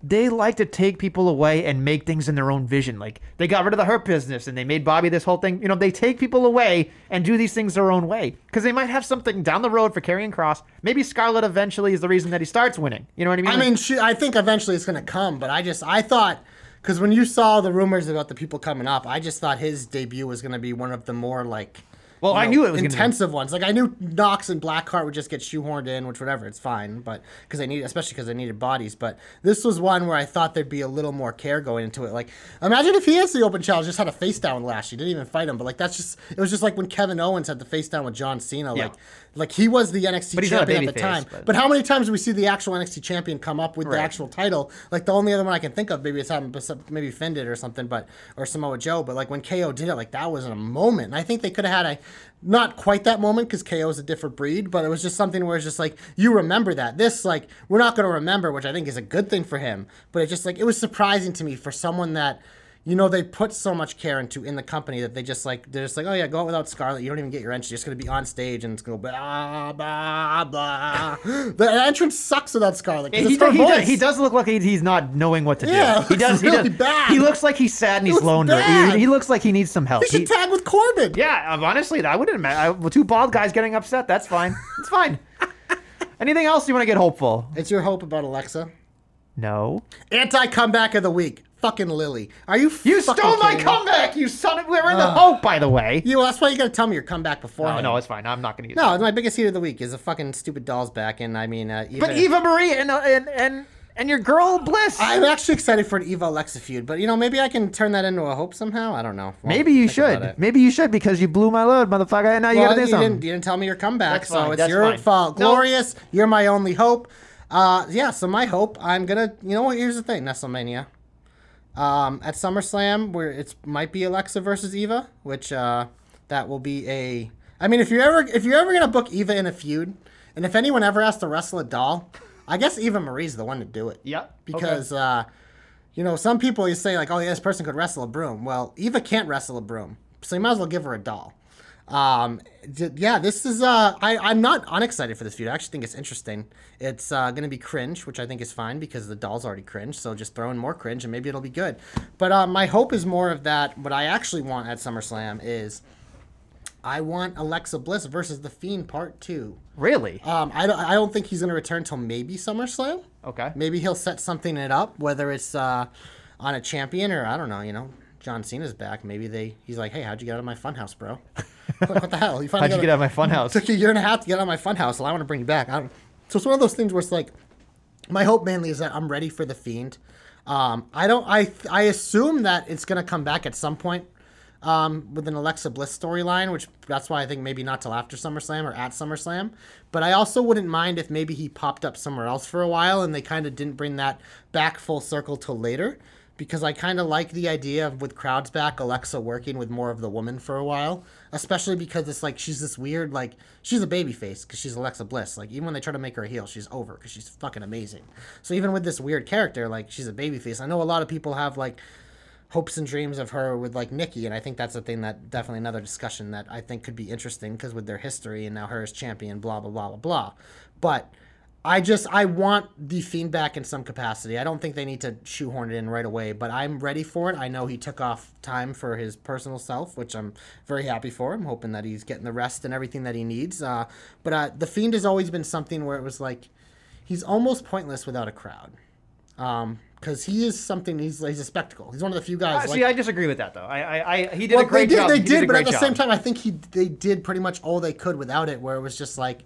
they like to take people away and make things in their own vision. Like they got rid of the Hurt Business and they made Bobby this whole thing. You know, they take people away and do these things their own way because they might have something down the road for Karrion Kross. Maybe Scarlett eventually is the reason that he starts winning. You know what I mean? I mean, she, I think eventually it's going to come, but I just, I thought, because when you saw the rumors about the people coming up, I just thought his debut was going to be one of the more like well, you know, I knew it was intensive be... ones. Like, I knew Knox and Blackheart would just get shoehorned in, which whatever, it's fine. But because I need, especially because I needed bodies. But this was one where I thought there'd be a little more care going into it. Like, imagine if he has the open challenge, just had a face down with Lashley, didn't even fight him. But like, that's just, it was just like when Kevin Owens had the face down with John Cena. Yeah. Like, like he was the N X T champion at the face, time. But... but how many times do we see the actual N X T champion come up with right. the actual title? Like, the only other one I can think of, maybe it's happened, maybe Finn did or something, but or Samoa Joe. But like when K O did it, like that was a moment. And I think they could have had a, not quite that moment because K O is a different breed, but it was just something where it's just like, you remember that. This, like, we're not going to remember, which I think is a good thing for him. But it just, like, it was surprising to me for someone that, you know, they put so much care into in the company that they just like, they're just like, oh yeah, go out without Scarlett. You don't even get your entrance. You're just going to be on stage and it's going to go blah, blah, blah. The entrance sucks without Scarlett. Yeah, he, do, he, does, he does look like he's not knowing what to yeah, do. He does. Really he, does. Bad. He looks like he's sad and he's lonely. He, he looks like he needs some help. He should he, tag with Corbin. Yeah, honestly, I wouldn't imagine. Two bald guys getting upset. That's fine. It's fine. Anything else you want to get hopeful? It's your hope about Alexa. No. Anti-comeback of the week. Fucking Lily. Are you You stole my comeback, me? You son of... We're in uh, the hope, by the way. You, well, that's why you got to tell me your comeback before. No, no, it's fine. I'm not going to use it. No, that. My biggest heat of the week is a fucking stupid doll's back, and I mean... Uh, Eva, but Eva Marie and, uh, and and and your girl, Bliss. I'm actually excited for an Eva-Alexa feud, but, you know, maybe I can turn that into a hope somehow. I don't know. Well, maybe you should. Maybe you should, because you blew my load, motherfucker, and now you well, got to do something. Didn't, you didn't tell me your comeback, that's so fine. It's that's your fine. Fault. No. Glorious, you're my only hope. Uh, yeah, so my hope, I'm going to... You know what? Here's the thing, WrestleMania. Um, at SummerSlam, where it might be Alexa versus Eva, which uh, that will be a. I mean, if you're ever if you're ever gonna book Eva in a feud, and if anyone ever has to wrestle a doll, I guess Eva Marie's the one to do it. Yep. Because okay. uh, you know, some people you say like, oh yeah, this person could wrestle a broom. Well, Eva can't wrestle a broom, so you might as well give her a doll. Um, yeah, this is, uh, I, I'm not unexcited for this feud. I actually think it's interesting. It's, uh, going to be cringe, which I think is fine because the doll's already cringe. So just throw in more cringe and maybe it'll be good. But, uh, my hope is more of that. What I actually want at SummerSlam is I want Alexa Bliss versus The Fiend part two. Really? Um, I don't, I don't think he's going to return till maybe SummerSlam. Okay. Maybe he'll set something it up, whether it's, uh, on a champion or I don't know, you know. John Cena's back. Maybe they. He's like, hey, how'd you get out of my funhouse, bro? Like, what the hell? You how'd you a, get out of my funhouse? Took you a year and a half to get out of my funhouse. Well, I want to bring you back. I don't, so it's one of those things where it's like, my hope mainly is that I'm ready for The Fiend. Um, I don't. I I assume that it's gonna come back at some point um, with an Alexa Bliss storyline, which that's why I think maybe not till after SummerSlam or at SummerSlam. But I also wouldn't mind if maybe he popped up somewhere else for a while and they kind of didn't bring that back full circle till later. Because I kind of like the idea of, with crowds back, Alexa working with more of the woman for a while. Especially because it's like, she's this weird, like, she's a babyface because she's Alexa Bliss. Like, even when they try to make her a heel, she's over because she's fucking amazing. So even with this weird character, like, she's a babyface. I know a lot of people have, like, hopes and dreams of her with, like, Nikki. And I think that's a thing that, definitely another discussion that I think could be interesting because with their history and now her as champion, blah, blah, blah, blah, blah. But... I just, I want The Fiend back in some capacity. I don't think they need to shoehorn it in right away, but I'm ready for it. I know he took off time for his personal self, which I'm very happy for. I'm hoping that he's getting the rest and everything that he needs. Uh, but uh, The Fiend has always been something where it was like, he's almost pointless without a crowd. Um, Because he is something, he's, he's a spectacle. He's one of the few guys. Uh, like, see, I disagree with that, though. I, I, I He did well, a great they did, job. They did, did but at the job. same time, I think he they did pretty much all they could without it, where it was just like,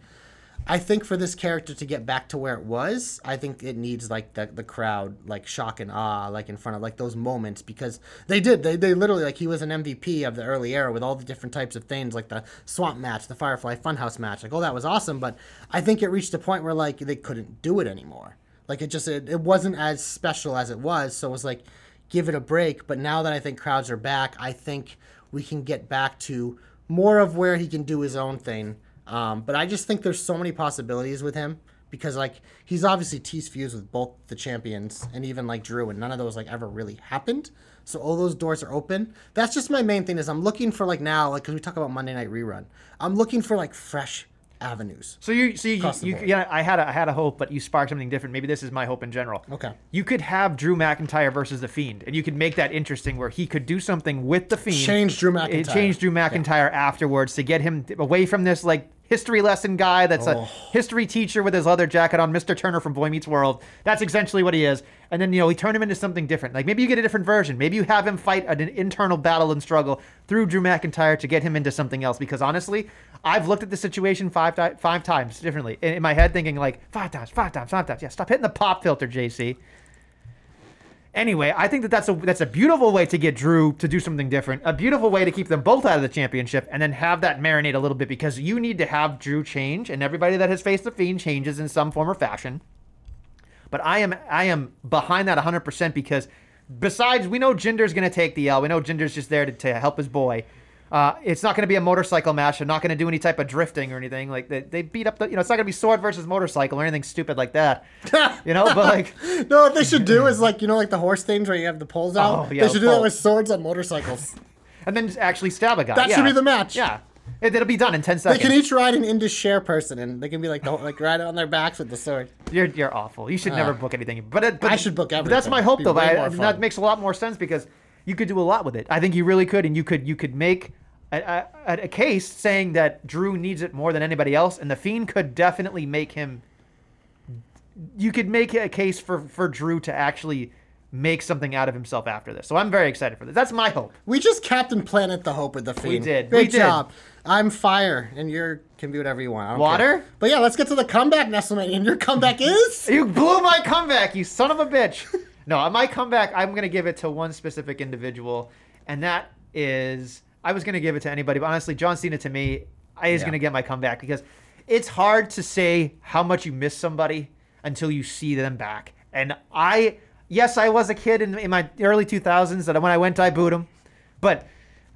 I think for this character to get back to where it was, I think it needs like the the crowd, like shock and awe, like in front of like those moments, because they did. They they literally, like, he was an M V P of the early era with all the different types of things, like the swamp match, the Firefly Funhouse match. Like, oh, that was awesome. But I think it reached a point where like they couldn't do it anymore. Like it just, it, it wasn't as special as it was. So it was like, give it a break. But now that I think crowds are back, I think we can get back to more of where he can do his own thing. Um, but I just think there's so many possibilities with him because, like, he's obviously teased feuds with both the champions and even, like, Drew, and none of those, like, ever really happened. So all those doors are open. That's just my main thing is I'm looking for, like, now, like, because we talk about Monday Night Rerun. I'm looking for, like, fresh avenues. So you, so you, you, you yeah, I had a, I had a hope, but you sparked something different. Maybe this is my hope in general. Okay. You could have Drew McIntyre versus The Fiend, and you could make that interesting where he could do something with The Fiend. Change Drew McIntyre. It changed Drew McIntyre yeah. afterwards to get him away from this, like, history lesson guy that's oh. a history teacher with his leather jacket on, Mister Turner from Boy Meets World. That's essentially what he is. And then, you know, he turned him into something different. Like, maybe you get a different version. Maybe you have him fight an internal battle and struggle through Drew McIntyre to get him into something else. Because, honestly, I've looked at the situation five ti- five times differently. In, in my head, thinking, like, five times, five times, five times. Yeah, stop hitting the pop filter, J C. Anyway, I think that that's a, that's a beautiful way to get Drew to do something different. A beautiful way to keep them both out of the championship and then have that marinate a little bit, because you need to have Drew change, and everybody that has faced the Fiend changes in some form or fashion. But I am I am behind that one hundred percent, because besides, we know Jinder's going to take the L. We know Jinder's just there to, to help his boy. Uh, it's not going to be a motorcycle match. They're not going to do any type of drifting or anything. Like, they, they beat up the, you know, it's not going to be sword versus motorcycle or anything stupid like that. You know, but like. No, what they should do is, like, you know, like the horse things where you have the poles out? Oh, yeah, they should do that with swords on motorcycles. And then just actually stab a guy. That yeah. should be the match. Yeah. It, it'll be done in ten seconds. They can each ride an Indus Share person, and they can be like the, like ride on their backs with the sword. You're you're awful. You should uh, never book anything. But, it, but I should book everything. That's my hope, though. But that makes a lot more sense, because you could do a lot with it. I think you really could, and you could you could make a, a, a case saying that Drew needs it more than anybody else, and the Fiend could definitely make him. You could make a case for, for Drew to actually make something out of himself after this. So I'm very excited for this. That's my hope. We just Captain Planet the hope with the Fiend. We did. Great we job. Did. I'm fire, and you can be whatever you want. I don't Water? Care. But yeah, let's get to the comeback, WrestleMania. And your comeback is? You blew my comeback, you son of a bitch. No, my comeback, I'm going to give it to one specific individual, and that is, I was going to give it to anybody, but honestly, John Cena, to me, I is yeah. going to get my comeback, because it's hard to say how much you miss somebody until you see them back. And I, yes, I was a kid in, in my early two thousands that when I went, I booed him, but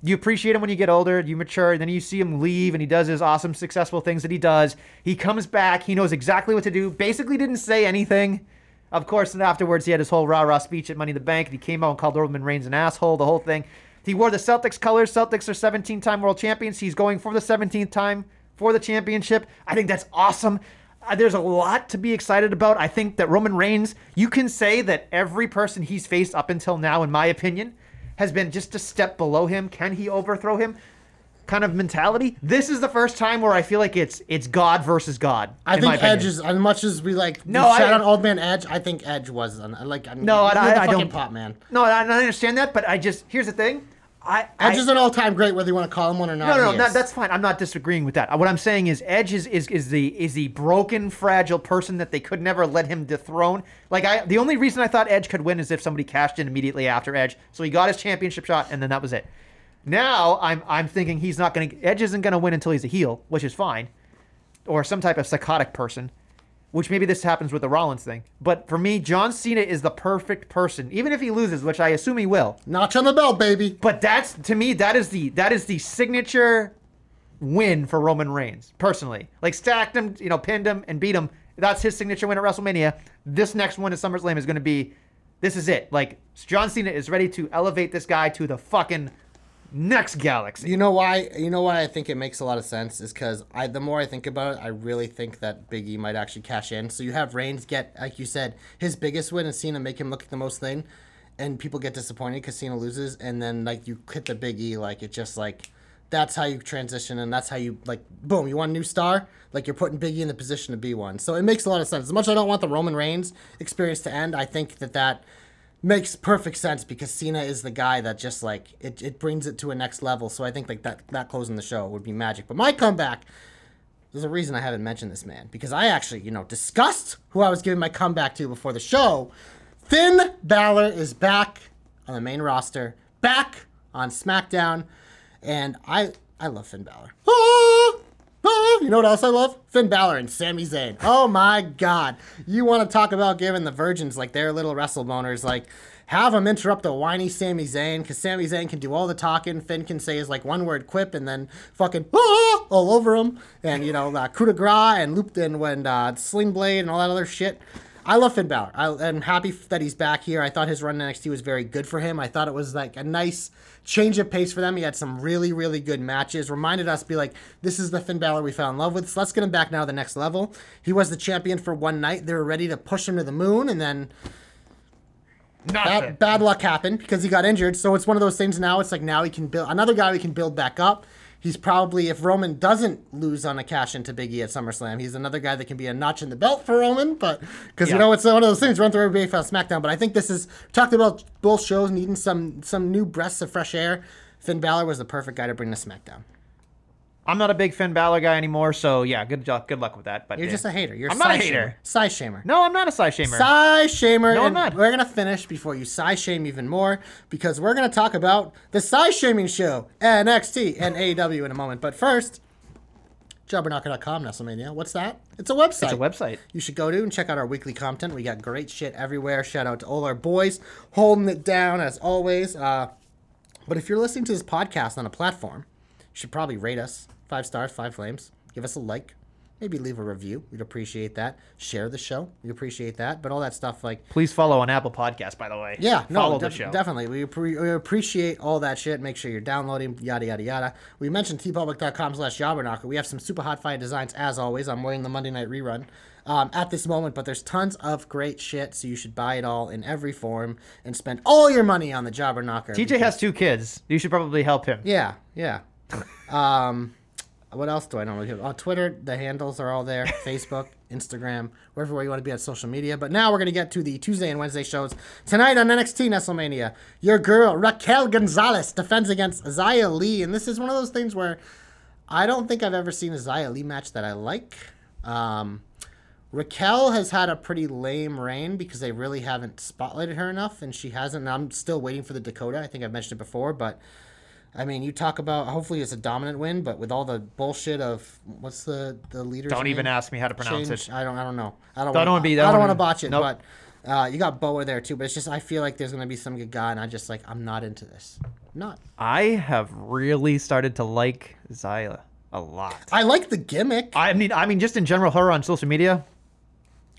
you appreciate him when you get older, you mature, and then you see him leave, and he does his awesome, successful things that he does. He comes back. He knows exactly what to do. Basically didn't say anything. Of course, and afterwards, he had his whole rah-rah speech at Money in the Bank, and he came out and called Roman Reigns an asshole, the whole thing. He wore the Celtics colors. Celtics are seventeen-time world champions. He's going for the seventeenth time for the championship. I think that's awesome. Uh, there's a lot to be excited about. I think that Roman Reigns, you can say that every person he's faced up until now, in my opinion, has been just a step below him. Can he overthrow him? Kind of mentality. This is the first time where I feel like it's it's God versus God. I think Edge is, as much as we like no, we I, shout out Old Man Edge, I think Edge was an, like I'm no, I, I, I don't pop man. No, I, I understand that, but I just here's the thing. I Edge I, is an all-time great, whether you want to call him one or not. No, no, no that's fine. I'm not disagreeing with that. What I'm saying is Edge is, is is the is the broken, fragile person that they could never let him dethrone. Like I, the only reason I thought Edge could win is if somebody cashed in immediately after Edge, so he got his championship shot, and then that was it. Now I'm I'm thinking he's not going to Edge isn't going to win until he's a heel, which is fine, or some type of psychotic person, which maybe this happens with the Rollins thing. But for me, John Cena is the perfect person, even if he loses, which I assume he will. Notch on the belt, baby. But that's, to me, that is the that is the signature win for Roman Reigns, personally. Like, stacked him, you know, pinned him, and beat him. That's his signature win at WrestleMania. This next one at SummerSlam is going to be, this is it. Like, John Cena is ready to elevate this guy to the fucking next galaxy. You know why? You know why I think it makes a lot of sense is because I. The more I think about it, I really think that Big E might actually cash in. So you have Reigns get, like you said, his biggest win, and Cena make him look the most thin, and people get disappointed because Cena loses, and then like you hit the Big E, like it just like that's how you transition, and that's how you like boom, you want a new star, like you're putting Big E in the position to be one. So it makes a lot of sense. As much as I don't want the Roman Reigns experience to end, I think that that. Makes perfect sense because Cena is the guy that just like it, it brings it to a next level. So I think like that that closing the show would be magic. But my comeback, there's a reason I haven't mentioned this man because I actually you know discussed who I was giving my comeback to before the show. Finn Balor is back on the main roster, back on SmackDown, and I I love Finn Balor. Ah! Oh, you know what else I love? Finn Balor and Sami Zayn. Oh, my God. You want to talk about giving the virgins, like, their little wrestle boners, like, have them interrupt the whiny Sami Zayn, because Sami Zayn can do all the talking. Finn can say his, like, one-word quip and then fucking, ah, all over him. And, you know, uh, coup de grace and looped in when uh, Sling Blade and all that other shit. I love Finn Balor. I, I'm happy that he's back here. I thought his run in N X T was very good for him. I thought it was like a nice change of pace for them. He had some really, really good matches. Reminded us, be like, this is the Finn Balor we fell in love with. So let's get him back now to the next level. He was the champion for one night. They were ready to push him to the moon, and then bad, bad luck happened because he got injured. So it's one of those things now. It's like now he can build another guy we can build back up. He's probably, if Roman doesn't lose on a cash-in to Big E at SummerSlam, he's another guy that can be a notch in the belt for Roman, but because, yeah. you know, it's one of those things, run through every big fast SmackDown, but I think this is, talked about both shows needing some some new breaths of fresh air. Finn Balor was the perfect guy to bring to SmackDown. I'm not a big Finn Balor guy anymore, so yeah, good job, good luck with that. But you're yeah. just a hater. You're I'm not a hater. Sci-shamer. No, I'm not a sci-shamer. Sci-shamer. No, I'm not. We're going to finish before you sci-shame even more, because we're going to talk about the sci-shaming show, N X T and A E W in a moment. But first, jobber knocker dot com, WrestleMania. What's that? It's a website. It's a website. You should go to and check out our weekly content. We got great shit everywhere. Shout out to all our boys holding it down as always. Uh, but if you're listening to this podcast on a platform, should probably rate us five stars, five flames. Give us a like, maybe leave a review. We'd appreciate that. Share the show. We appreciate that. But all that stuff, like, please follow on Apple Podcasts, by the way. Yeah, no, follow de- the show. Definitely, we, pre- we appreciate all that shit. Make sure you're downloading. Yada yada yada. We mentioned t public dot com slash jobber knocker. We have some super hot fire designs as always. I'm wearing the Monday Night Rerun um, at this moment, but there's tons of great shit, so you should buy it all in every form and spend all your money on the Jobber Knocker. T J because- has two kids. You should probably help him. Yeah, yeah. um what else do I normally do? On Twitter, the handles are all there. Facebook, Instagram, wherever you want to be on social media. But now we're going to get to the Tuesday and Wednesday shows. Tonight on N X T WrestleMania, your girl Raquel Gonzalez defends against Xia Li, and this is one of those things where I don't think I've ever seen a Xia Li match that I like. um Raquel has had a pretty lame reign because they really haven't spotlighted her enough, and she hasn't, and I'm still waiting for the Dakota. I think I've mentioned it before, but I mean, you talk about, hopefully it's a dominant win, but with all the bullshit of, what's the, the leader's Don't name? Even ask me how to pronounce Change? It. I don't I don't know. I don't, don't want to I don't want to botch it, nope. But uh, you got Boa there too, but it's just, I feel like there's going to be some good guy, and I just like, I'm not into this. I'm not. I have really started to like Xia a lot. I like the gimmick. I mean, I mean, just in general, her on social media.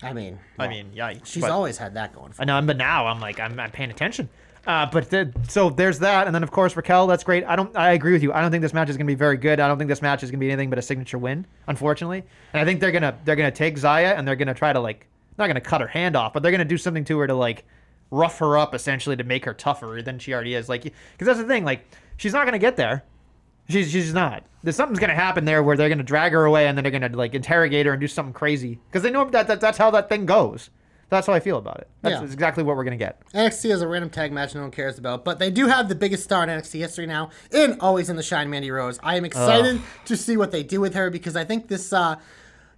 I mean. Well, I mean, yeah. She's but, always had that going for her. I know, but now I'm like, I'm, I'm paying attention. Uh, but the, so there's that, and then of course Raquel. That's great. I don't. I agree with you. I don't think this match is going to be very good. I don't think this match is going to be anything but a signature win, unfortunately. And I think they're gonna they're gonna take Xia and they're gonna try to, like, not gonna cut her hand off, but they're gonna do something to her to, like, rough her up essentially to make her tougher than she already is. Like, because that's the thing. Like, she's not gonna get there. She's she's not. There's something's gonna happen there where they're gonna drag her away and then they're gonna, like, interrogate her and do something crazy because they know that, that that's how that thing goes. That's how I feel about it. That's yeah. exactly what we're going to get. N X T is a random tag match no one cares about, but they do have the biggest star in N X T history now, in Always in the Shine, Mandy Rose. I am excited Ugh. to see what they do with her because I think this, uh,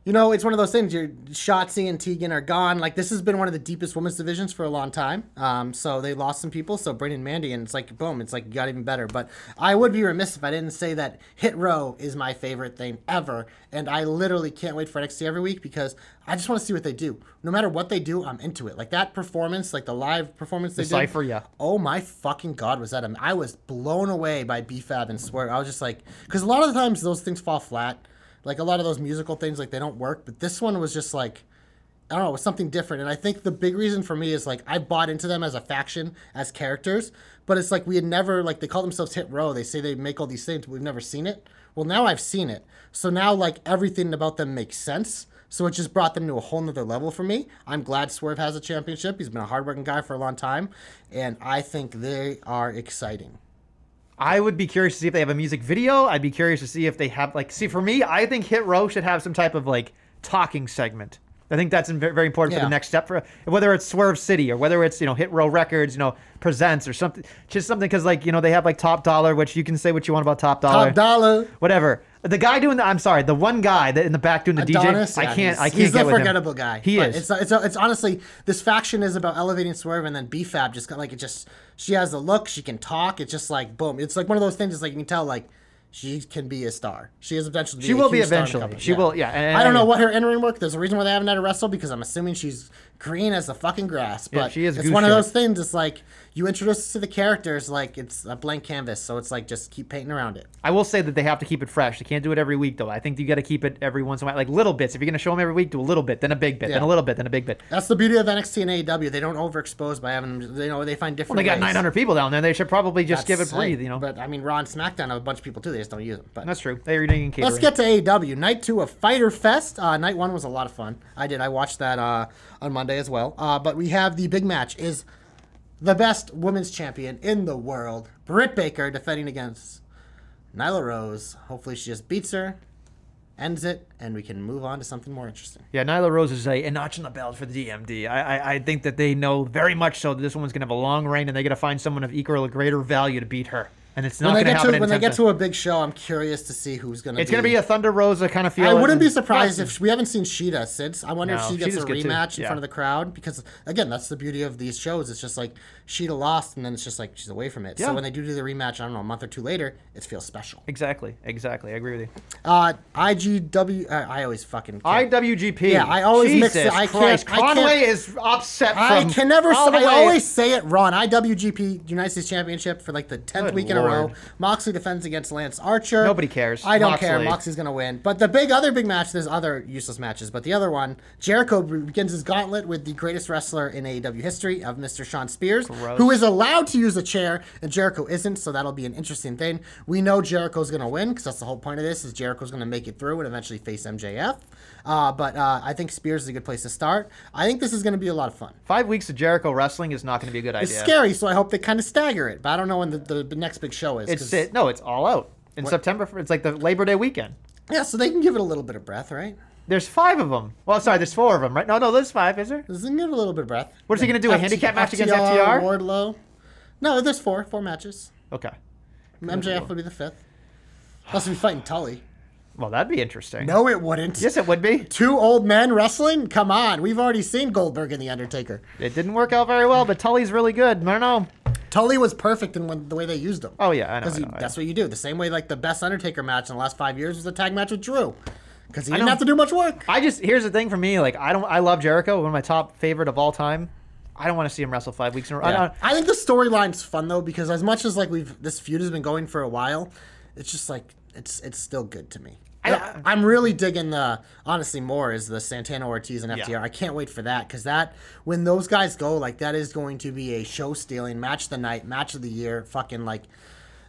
you know, it's one of those things. Your Shotzi and Tegan are gone. Like, this has been one of the deepest women's divisions for a long time. Um, so they lost some people. So Brayden and Mandy, and it's like, boom, it's like, you got even better. But I would be remiss if I didn't say that Hit Row is my favorite thing ever. And I literally can't wait for N X T every week because I just want to see what they do. No matter what they do, I'm into it. Like, that performance, like the live performance they did. The Cypher, yeah. Oh, my fucking God, was that. Am- I was blown away by B F A B and Swerve. I was just like, because a lot of the times those things fall flat. Like, a lot of those musical things, like, they don't work. But this one was just like, I don't know, it was something different. And I think the big reason for me is, like, I bought into them as a faction, as characters. But it's like we had never, like, they call themselves Hit Row. They say they make all these things, but we've never seen it. Well, now I've seen it. So now, like, everything about them makes sense. So it just brought them to a whole nother level for me. I'm glad Swerve has a championship. He's been a hardworking guy for a long time. And I think they are exciting. I would be curious to see if they have a music video. I'd be curious to see if they have, like, see, for me, I think Hit Row should have some type of, like, talking segment. I think that's very important yeah. for the next step, for whether it's Swerve City or whether it's, you know, Hit Row Records, you know, Presents or something, just something. Cause, like, you know, they have, like, Top Dollar, which you can say what you want about Top Dollar, Top Dollar, whatever. The guy doing the, I'm sorry, the one guy that in the back doing the Adonis, D J, yeah, I can't, I can't he's get with him. He's the forgettable guy. He is. It's, it's, it's honestly, this faction is about elevating Swerve, and then B F A B just got, like, it just, she has the look, she can talk. It's just like, boom. It's like one of those things. It's like, you can tell, like, she can be a star. She is eventually. She will be eventually. She will, yeah. And I don't know what her in-ring work. There's a reason why they haven't had her wrestle, because I'm assuming she's green as the fucking grass. But yeah, she is. It's one of those things. It's like you introduce us to the characters, like it's a blank canvas. So it's like just keep painting around it. I will say that they have to keep it fresh. They can't do it every week, though. I think you got to keep it every once in a while, like little bits. If you're gonna show them every week, do a little bit, then a big bit, yeah. then a little bit, then a big bit. That's the beauty of N X T and A E W. They don't overexpose by having them. They know they find different. Well, they got ways. nine hundred people down there. They should probably just That's give it sick. breathe. You know. But I mean, Raw and SmackDown have a bunch of people too. They don't use them, but that's true. They're eating catering. Let's get to A E W. Night two of Fighter Fest. Uh, night one was a lot of fun. I did. I watched that uh, on Monday as well. Uh, but we have the big match. Is the best women's champion in the world, Britt Baker, defending against Nyla Rose. Hopefully she just beats her, ends it, and we can move on to something more interesting. Yeah, Nyla Rose is a, a notch in the belt for the D M D. I, I I think that they know very much so that this woman's going to have a long reign, and they're going to find someone of equal or greater value to beat her. And it's not going to happen. When they get to a big show, I'm curious to see who's going to be. It's going to be a Thunder Rosa kind of feel. I wouldn't be surprised if we haven't seen Shida since. I wonder if she gets a rematch in front of the crowd. Because, again, that's the beauty of these shows. It's just like Shida lost, and then it's just like she's away from it. Yeah. So when they do do the rematch, I don't know, a month or two later, it feels special. Exactly. Exactly. I agree with you. Uh, I G W. Uh, I always fucking can't. I W G P. Yeah, I always Jesus mix it. I Christ. can't. Conway I can't, is upset from I can never say I always say it wrong. I W G P, United States Championship for like the tenth week in a row. Lord. Moxley defends against Lance Archer. Nobody cares. I don't Moxley. care. Moxley's going to win. But the big other big match, there's other useless matches, but the other one, Jericho begins his gauntlet with the greatest wrestler in A E W history of Mister Sean Spears, Gross. who is allowed to use a chair, and Jericho isn't, so that'll be an interesting thing. We know Jericho's going to win, because that's the whole point of this, is Jericho's going to make it through and eventually face M J F. Uh, but uh, I think Spears is a good place to start. I think this is going to be a lot of fun. Five weeks of Jericho wrestling is not going to be a good idea. It's scary, so I hope they kind of stagger it. But I don't know when the, the, the next big show is. It's it, no, it's all out. In what? September, it's like the Labor Day weekend. Yeah, so they can give it a little bit of breath, right? There's five of them. Well, sorry, there's four of them, right? No, no, there's five, is there? There's going to give it a little bit of breath. What is yeah. he going to do, a F- handicap F- match F- against F T R? Wardlow? No, there's four. Four matches. Okay. M J F will be the fifth. Plus, we'll be fighting Tully. Well, that'd be interesting. No, it wouldn't. Yes, it would be. Two old men wrestling? Come on. We've already seen Goldberg and The Undertaker. It didn't work out very well, but Tully's really good. I don't know. Tully was perfect in when, the way they used him. Oh, yeah, I know. Because that's what you do. The same way, like, the best Undertaker match in the last five years was a tag match with Drew. Because he didn't have to do much work. I just, here's the thing for me. Like, I don't, I love Jericho. One of my top favorite of all time. I don't want to see him wrestle five weeks in a row. Yeah. I, I think the storyline's fun, though, because as much as, like, we've this feud has been going for a while, it's just, like, It's it's still good to me. I, I'm really digging the, honestly, more is the Santana Ortiz and F T R. Yeah. I can't wait for that, because that, when those guys go, like, that is going to be a show-stealing, match of the night, match of the year, fucking, like,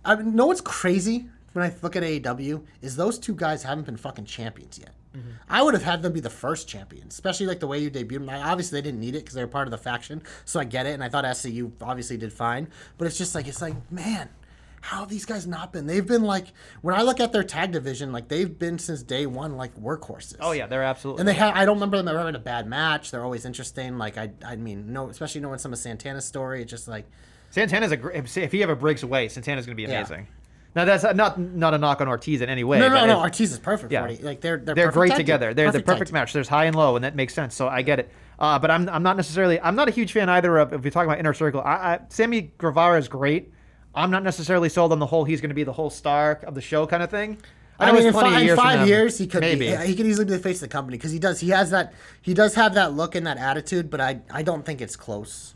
I know what's crazy when I look at A E W is those two guys haven't been fucking champions yet. Mm-hmm. I would have had them be the first champions, especially, like, the way you debuted them. Obviously, they didn't need it because they were part of the faction, so I get it, and I thought S C U obviously did fine, but it's just, like, it's like, man, how have these guys not been? They've been like, when I look at their tag division, like they've been since day one like workhorses. Oh yeah, they're absolutely. And they ha- I don't remember them ever having a bad match. They're always interesting. Like I, I mean, no, especially knowing some of Santana's story. It's just like Santana's a great. If he ever breaks away, Santana's gonna be amazing. Yeah. Now that's not not a knock on Ortiz in any way. No, no, but no. Ortiz is perfect. Yeah. for it. Like they're they're, they're great tag together. Team. They're perfect the perfect match. Team. There's high and low, and that makes sense. So I get it. Uh, but I'm I'm not necessarily I'm not a huge fan either of if you're talking about Inner Circle. I, I Sammy Guevara is great. I'm not necessarily sold on the whole he's going to be the whole star of the show kind of thing. I, I mean, in, fi- years in five years, he could Maybe. Be, he could easily be the face of the company because he does he has that he does have that look and that attitude, but I, I don't think it's close.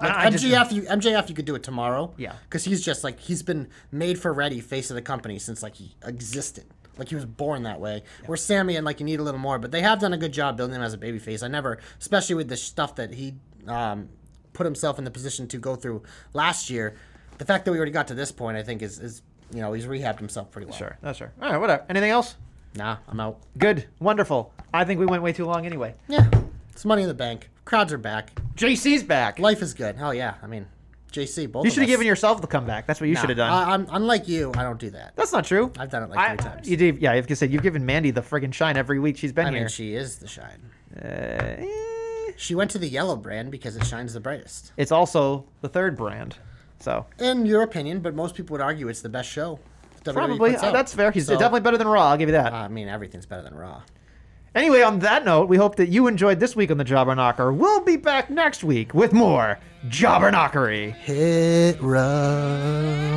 Like I, I M J F, just, you, M J F, you could do it tomorrow. Yeah, because he's just like he's been made for ready face of the company since like he existed. Like, he was born that way. Yeah. Where Sammy and, like, you need a little more. But they have done a good job building him as a babyface. I never, especially with the stuff that he um, put himself in the position to go through last year, the fact that we already got to this point, I think, is, is you know, he's rehabbed himself pretty well. Sure, that's sure. All right, whatever. Anything else? Nah, I'm out. Good. Wonderful. I think we went way too long anyway. Yeah. It's Money in the Bank. Crowds are back. J C's back. Life is good. Oh, yeah. I mean, J C, both You should have given yourself the comeback. That's what you nah, should have done. I, I'm, unlike you, I don't do that. That's not true. I've done it like I, three times. You did, yeah, I was going to say, you've given Mandy the friggin' shine every week she's been I here. I mean, she is the shine. Uh, eh. She went to the yellow brand because it shines the brightest. It's also the third brand. So, in your opinion, but most people would argue it's the best show. Probably. Uh, that's fair. He's so, definitely better than Raw. I'll give you that. Uh, I mean, everything's better than Raw. Anyway, on that note, we hope that you enjoyed this week on the Jobber Knocker. We'll be back next week with more Jobber Knockery. Hit Run.